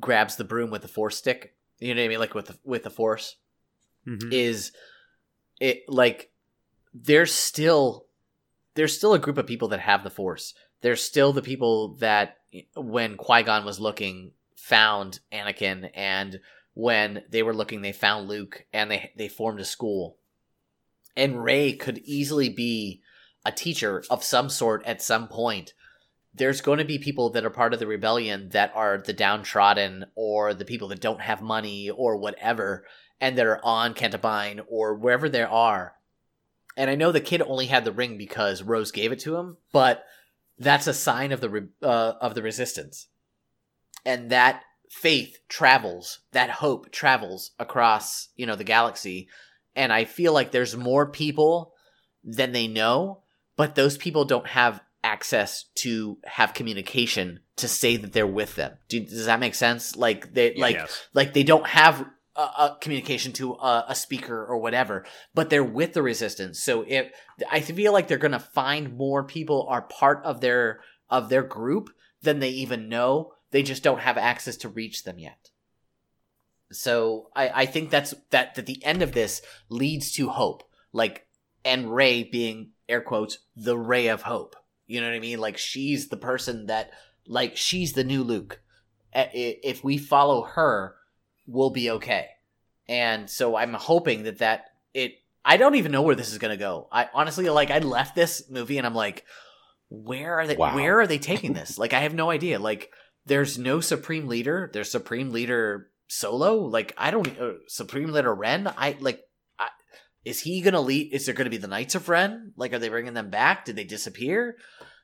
grabs the broom with the force stick. You know what I mean? Like, with the, with the force. Mm-hmm. Is it, like, there's still, there's still a group of people that have the force. There's still the people that, when Qui-Gon was looking, found Anakin, and... When they were looking, they found Luke, and they they formed a school. And Rey could easily be a teacher of some sort at some point. There's going to be people that are part of the rebellion that are the downtrodden, or the people that don't have money, or whatever, and that are on Canto Bight, or wherever they are. And I know the kid only had the ring because Rose gave it to him, but that's a sign of the uh, of the Resistance. And that... faith travels, that hope travels across, you know, the galaxy. And I feel like there's more people than they know, but those people don't have access to have communication to say that they're with them. Do, does that make sense? Like they, like, yes. Like they don't have a, a communication to a, a speaker or whatever, but they're with the Resistance. So if I feel like they're going to find more people are part of their, of their group than they even know. They just don't have access to reach them yet. So I, I think that's that, that the end of this leads to hope. Like, and Rey being, air quotes, the ray of hope. You know what I mean? Like, she's the person that, like, she's the new Luke. If we follow her, we'll be okay. And so I'm hoping that that it, I don't even know where this is going to go. I honestly, like, I left this movie and I'm like, where are they, wow. where are they taking this? Like, I have no idea. Like, there's no Supreme Leader. There's Supreme Leader Solo. Like, I don't... Uh, Supreme Leader Ren? I, like... I, is he going to lead... Is there going to be the Knights of Ren? Like, are they bringing them back? Did they disappear?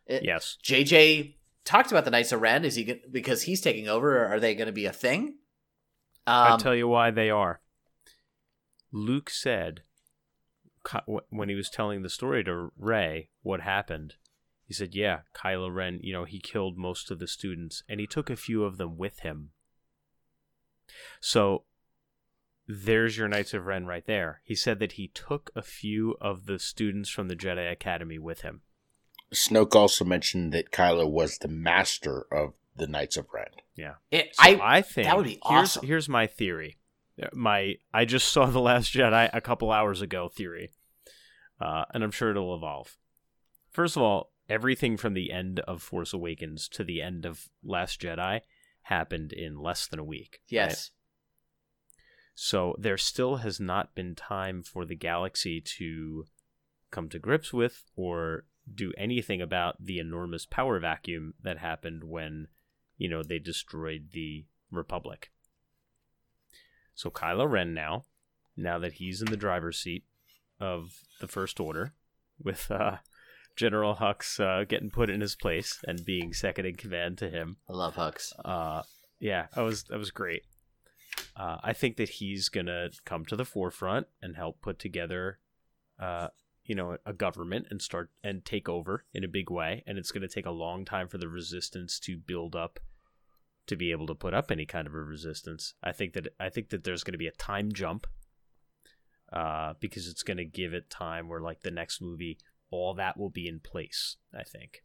It, yes. J J talked about the Knights of Ren. Is he... Because he's taking over, or are they going to be a thing? Um, I'll tell you why they are. Luke said, when he was telling the story to Rey, what happened... He said, yeah, Kylo Ren, you know, he killed most of the students, and he took a few of them with him. So there's your Knights of Ren right there. He said that he took a few of the students from the Jedi Academy with him. Snoke also mentioned that Kylo was the master of the Knights of Ren. Yeah. It, so I, I think that would be awesome. Here's, here's my theory. My I just saw The Last Jedi a couple hours ago theory, uh, and I'm sure it'll evolve. First of all, everything from the end of Force Awakens to the end of Last Jedi happened in less than a week. Yes. Right? So there still has not been time for the galaxy to come to grips with or do anything about the enormous power vacuum that happened when, you know, they destroyed the Republic. So Kylo Ren now, now that he's in the driver's seat of the First Order with... uh. General Hux uh, getting put in his place and being second in command to him. I love Hux. Uh, yeah, that was that was great. Uh, I think that he's gonna come to the forefront and help put together, uh, you know, a government and start and take over in a big way. And it's gonna take a long time for the Resistance to build up to be able to put up any kind of a resistance. I think that I think that there's gonna be a time jump uh, because it's gonna give it time where, like, the next movie. all that will be in place, I think.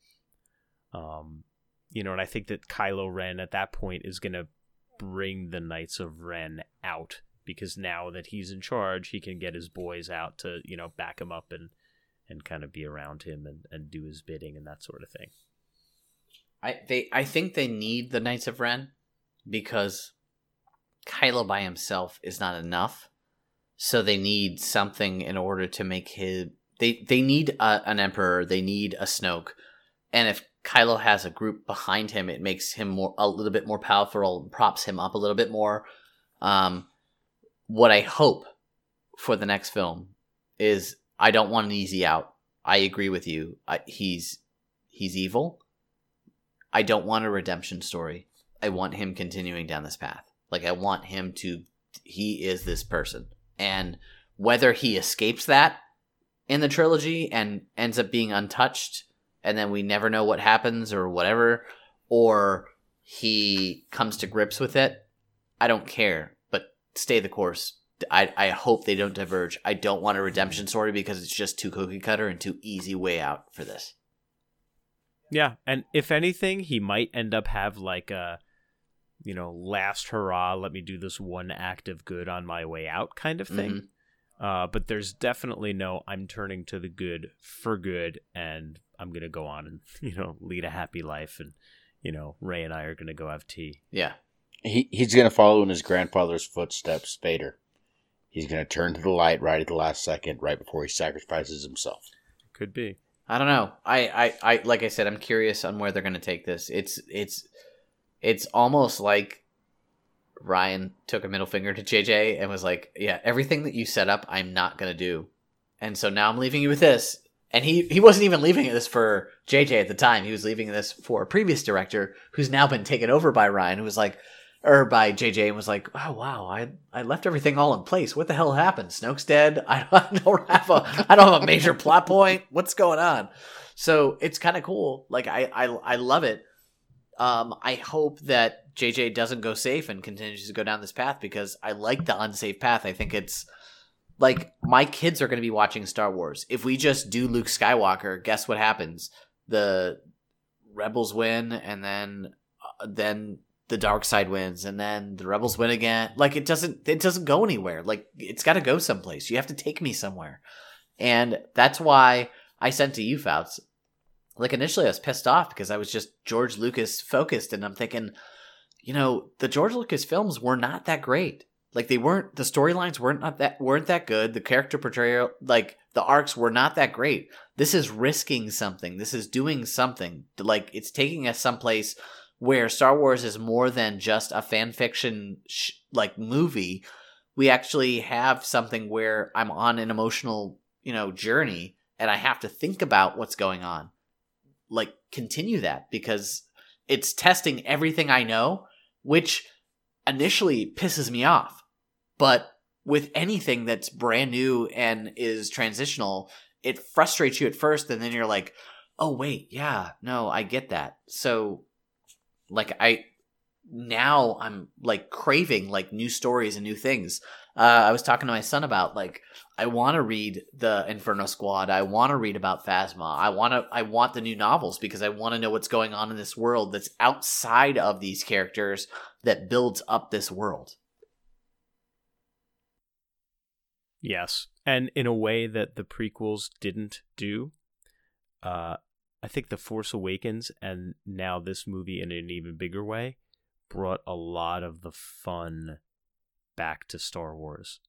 Um, you know, and I think that Kylo Ren at that point is going to bring the Knights of Ren out, because now that he's in charge, he can get his boys out to, you know, back him up and, and kind of be around him and, and do his bidding and that sort of thing. I they I think they need the Knights of Ren, because Kylo by himself is not enough. So they need something in order to make his... They, they need a, an Emperor. They need a Snoke. And if Kylo has a group behind him, it makes him more a little bit more powerful and props him up a little bit more. Um, what I hope for the next film is... I don't want an easy out. I agree with you. I, he's he's evil. I don't want a redemption story. I want him continuing down this path. Like, I want him to... He is this person. And whether he escapes that in the trilogy and ends up being untouched, and then we never know what happens or whatever, or he comes to grips with it, I don't care. But stay the course. I, I hope they don't diverge. I don't want a redemption story, because it's just too cookie cutter and too easy way out for this. Yeah, and if anything, he might end up have like a, you know, last hurrah, let me do this one act of good on my way out kind of thing. Mm-hmm. Uh, but there's definitely no, I'm turning to the good for good, and I'm going to go on and, you know, lead a happy life, and, you know, Rey and I are going to go have tea. Yeah. He He's going to follow in his grandfather's footsteps, Vader. He's going to turn to the light right at the last second, right before he sacrifices himself. Could be. I don't know. I, I, I like I said, I'm curious on where they're going to take this. It's it's it's almost like Rian took a middle finger to J J and was like, yeah, everything that you set up, I'm not going to do. And so now I'm leaving you with this. And he, he wasn't even leaving this for J J at the time. He was leaving this for a previous director who's now been taken over by Rian, who was like, or by J J, and was like, oh, wow, I, I left everything all in place. What the hell happened? Snoke's dead. I, I don't have a I don't have a major plot point. What's going on? So it's kind of cool. Like, I, I, I love it. Um, I hope that J J doesn't go safe and continues to go down this path, because I like the unsafe path. I think it's like, my kids are going to be watching Star Wars. If we just do Luke Skywalker, guess what happens? The Rebels win, and then uh, then... the dark side wins, and then the Rebels win again. Like, it doesn't, it doesn't go anywhere. Like, it's got to go someplace. You have to take me somewhere. And that's why I sent to you, Fouts. Like, initially I was pissed off because I was just George Lucas focused. And I'm thinking, you know, the George Lucas films were not that great. Like, they weren't, the storylines weren't not that, weren't that good. The character portrayal, like the arcs were not that great. This is risking something. This is doing something. Like, it's taking us someplace where Star Wars is more than just a fan fiction sh- like movie. We actually have something where I'm on an emotional, you know, journey, and I have to think about what's going on. Like, continue that, because it's testing everything I know, which initially pisses me off. But with anything that's brand new and is transitional, it frustrates you at first, and then you're like, oh wait, yeah, no, I get that. So Like I, now I'm like craving like new stories and new things. Uh, I was talking to my son about, like, I want to read the Inferno Squad. I want to read about Phasma. I want to, I want the new novels, because I want to know what's going on in this world that's outside of these characters that builds up this world. Yes. And in a way that the prequels didn't do, uh, I think The Force Awakens, and now this movie in an even bigger way, brought a lot of the fun back to Star Wars.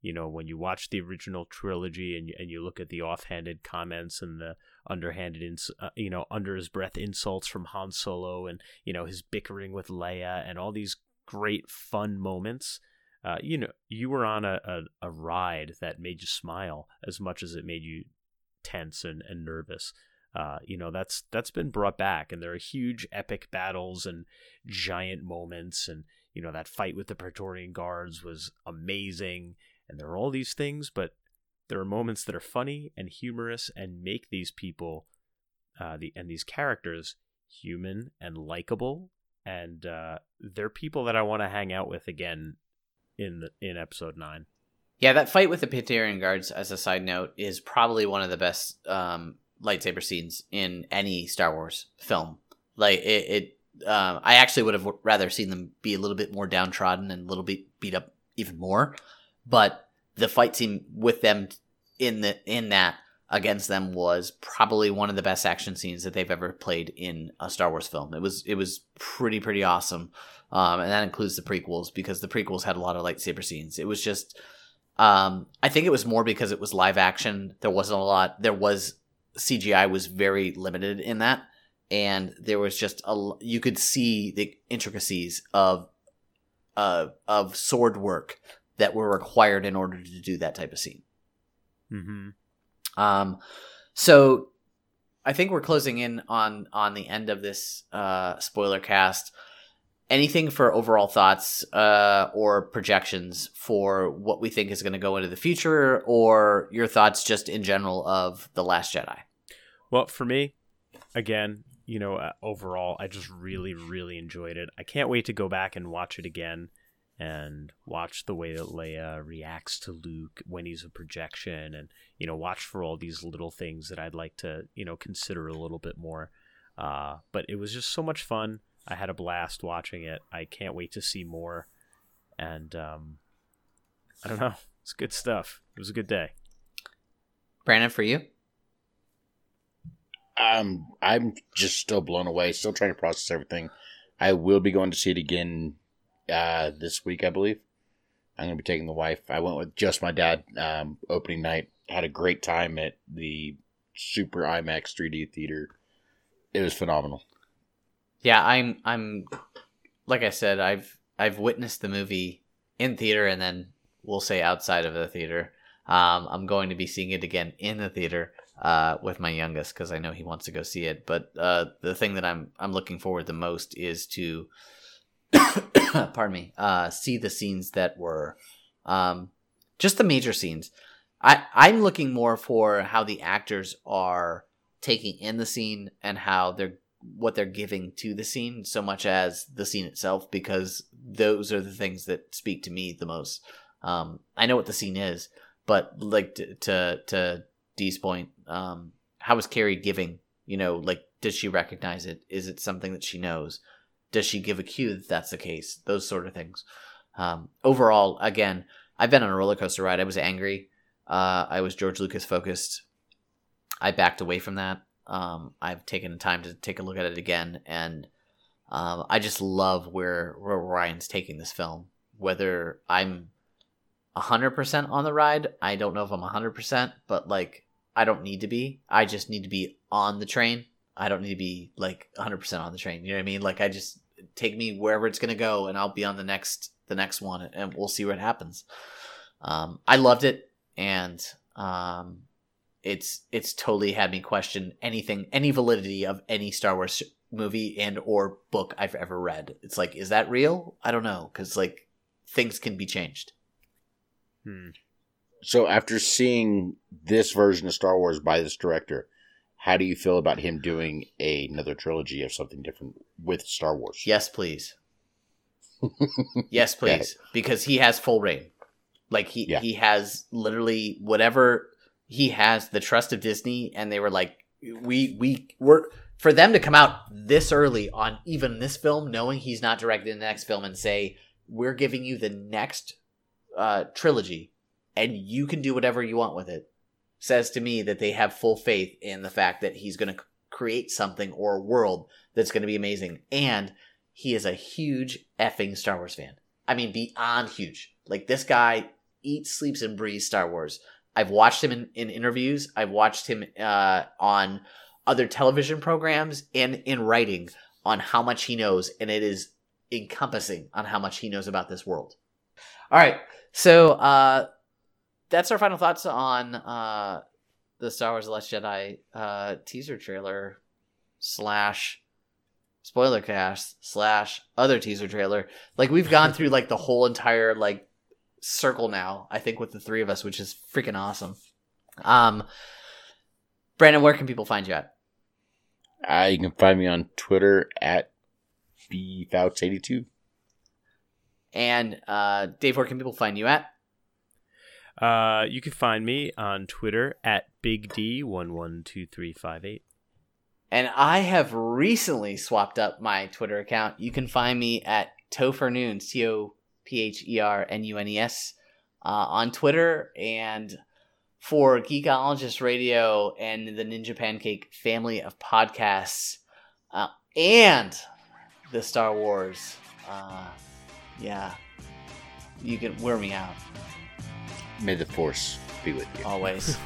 You know, when you watch the original trilogy and, and you look at the offhanded comments and the underhanded, ins- uh, you know, under his breath insults from Han Solo, and, you know, his bickering with Leia, and all these great fun moments, uh, you know, you were on a, a, a ride that made you smile as much as it made you tense and, and nervous. Uh, you know, that's that's been brought back, and there are huge epic battles and giant moments, and, you know, that fight with the Praetorian Guards was amazing, and there are all these things, but there are moments that are funny and humorous and make these people, uh, the and these characters, human and likable, and uh, they're people that I want to hang out with again in the, in Episode nine. Yeah, that fight with the Praetorian Guards, as a side note, is probably one of the best um, lightsaber scenes in any Star Wars film. Like it, it uh, I actually would have rather seen them be a little bit more downtrodden and a little bit beat up even more. But the fight scene with them in the in that against them was probably one of the best action scenes that they've ever played in a Star Wars film. It was it was pretty pretty awesome, um, and that includes the prequels because the prequels had a lot of lightsaber scenes. It was just. Um, I think it was more because it was live action. There wasn't a lot. There was C G I was very limited in that. And there was just a, you could see the intricacies of, uh, of sword work that were required in order to do that type of scene. Mm-hmm. Um, so I think we're closing in on, on the end of this, uh, spoiler cast. Anything for overall thoughts uh, or projections for what we think is going to go into the future, or your thoughts just in general of The Last Jedi? Well, for me, again, you know, uh, overall, I just really, really enjoyed it. I can't wait to go back and watch it again and watch the way that Leia reacts to Luke when he's a projection and, you know, watch for all these little things that I'd like to, you know, consider a little bit more. Uh, but it was just so much fun. I had a blast watching it. I can't wait to see more. And um, I don't know. It's good stuff. It was a good day. Brandon, for you? Um, I'm just still blown away. Still trying to process everything. I will be going to see it again uh, this week, I believe. I'm going to be taking the wife. I went with just my dad um, opening night. Had a great time at the Super IMAX three D theater. It was phenomenal. Yeah, I'm. I'm. Like I said, I've I've witnessed the movie in theater, and then we'll say outside of the theater. Um, I'm going to be seeing it again in the theater uh, with my youngest because I know he wants to go see it. But uh, the thing that I'm I'm looking forward the most is to, pardon me, uh, see the scenes that were, um, just the major scenes. I I'm looking more for how the actors are taking in the scene and how they're. What they're giving to the scene so much as the scene itself, because those are the things that speak to me the most. Um, I know what the scene is, but like to, to, to Dee's point, um, how is Carrie giving, you know, like, does she recognize it? Is it something that she knows? Does she give a cue that that's the case? Those sort of things. Um, overall, again, I've been on a roller coaster ride. I was angry. Uh, I was George Lucas focused. I backed away from that. Um, I've taken time to take a look at it again, and um, I just love where, where Ryan's taking this film. Whether I'm one hundred percent on the ride, I don't know if I'm one hundred percent, but, like, I don't need to be. I just need to be on the train. I don't need to be, like, one hundred percent on the train. You know what I mean? Like, I just take me wherever it's going to go, and I'll be on the next the next one, and we'll see what happens. Um, I loved it, and... Um, It's it's totally had me question anything, any validity of any Star Wars movie and or book I've ever read. It's like, is that real? I don't know, because like things can be changed. Hmm. So after seeing this version of Star Wars by this director, how do you feel about him doing a, another trilogy of something different with Star Wars? Yes, please. yes, please, yeah. Because he has full reign. Like he yeah. he has literally whatever. He has the trust of Disney, and they were like, we, we were for them to come out this early on even this film, knowing he's not directing the next film, and say, we're giving you the next uh, trilogy and you can do whatever you want with it, says to me that they have full faith in the fact that he's going to create something or a world that's going to be amazing. And he is a huge effing Star Wars fan. I mean, beyond huge. Like, this guy eats, sleeps, and breathes Star Wars. I've watched him in, in interviews. I've watched him uh, on other television programs and in writing on how much he knows. And it is encompassing on how much he knows about this world. All right. So uh, that's our final thoughts on uh, the Star Wars The Last Jedi uh, teaser trailer slash spoiler cast slash other teaser trailer. Like, we've gone through like the whole entire like, circle now, I think, with the three of us, which is freaking awesome. Um, Brandon, where can people find you at? Uh, you can find me on Twitter at b fouts eighty-two. And uh, Dave, where can people find you at? Uh, you can find me on Twitter at Big D one one two three five eight. And I have recently swapped up my Twitter account. You can find me at Tophernunes, T O P H E R N U N E S, uh, on Twitter. And for Geekologist Radio and the Ninja Pancake family of podcasts, uh, and the Star Wars, uh, yeah, you can wear me out. May the Force be with you. Always.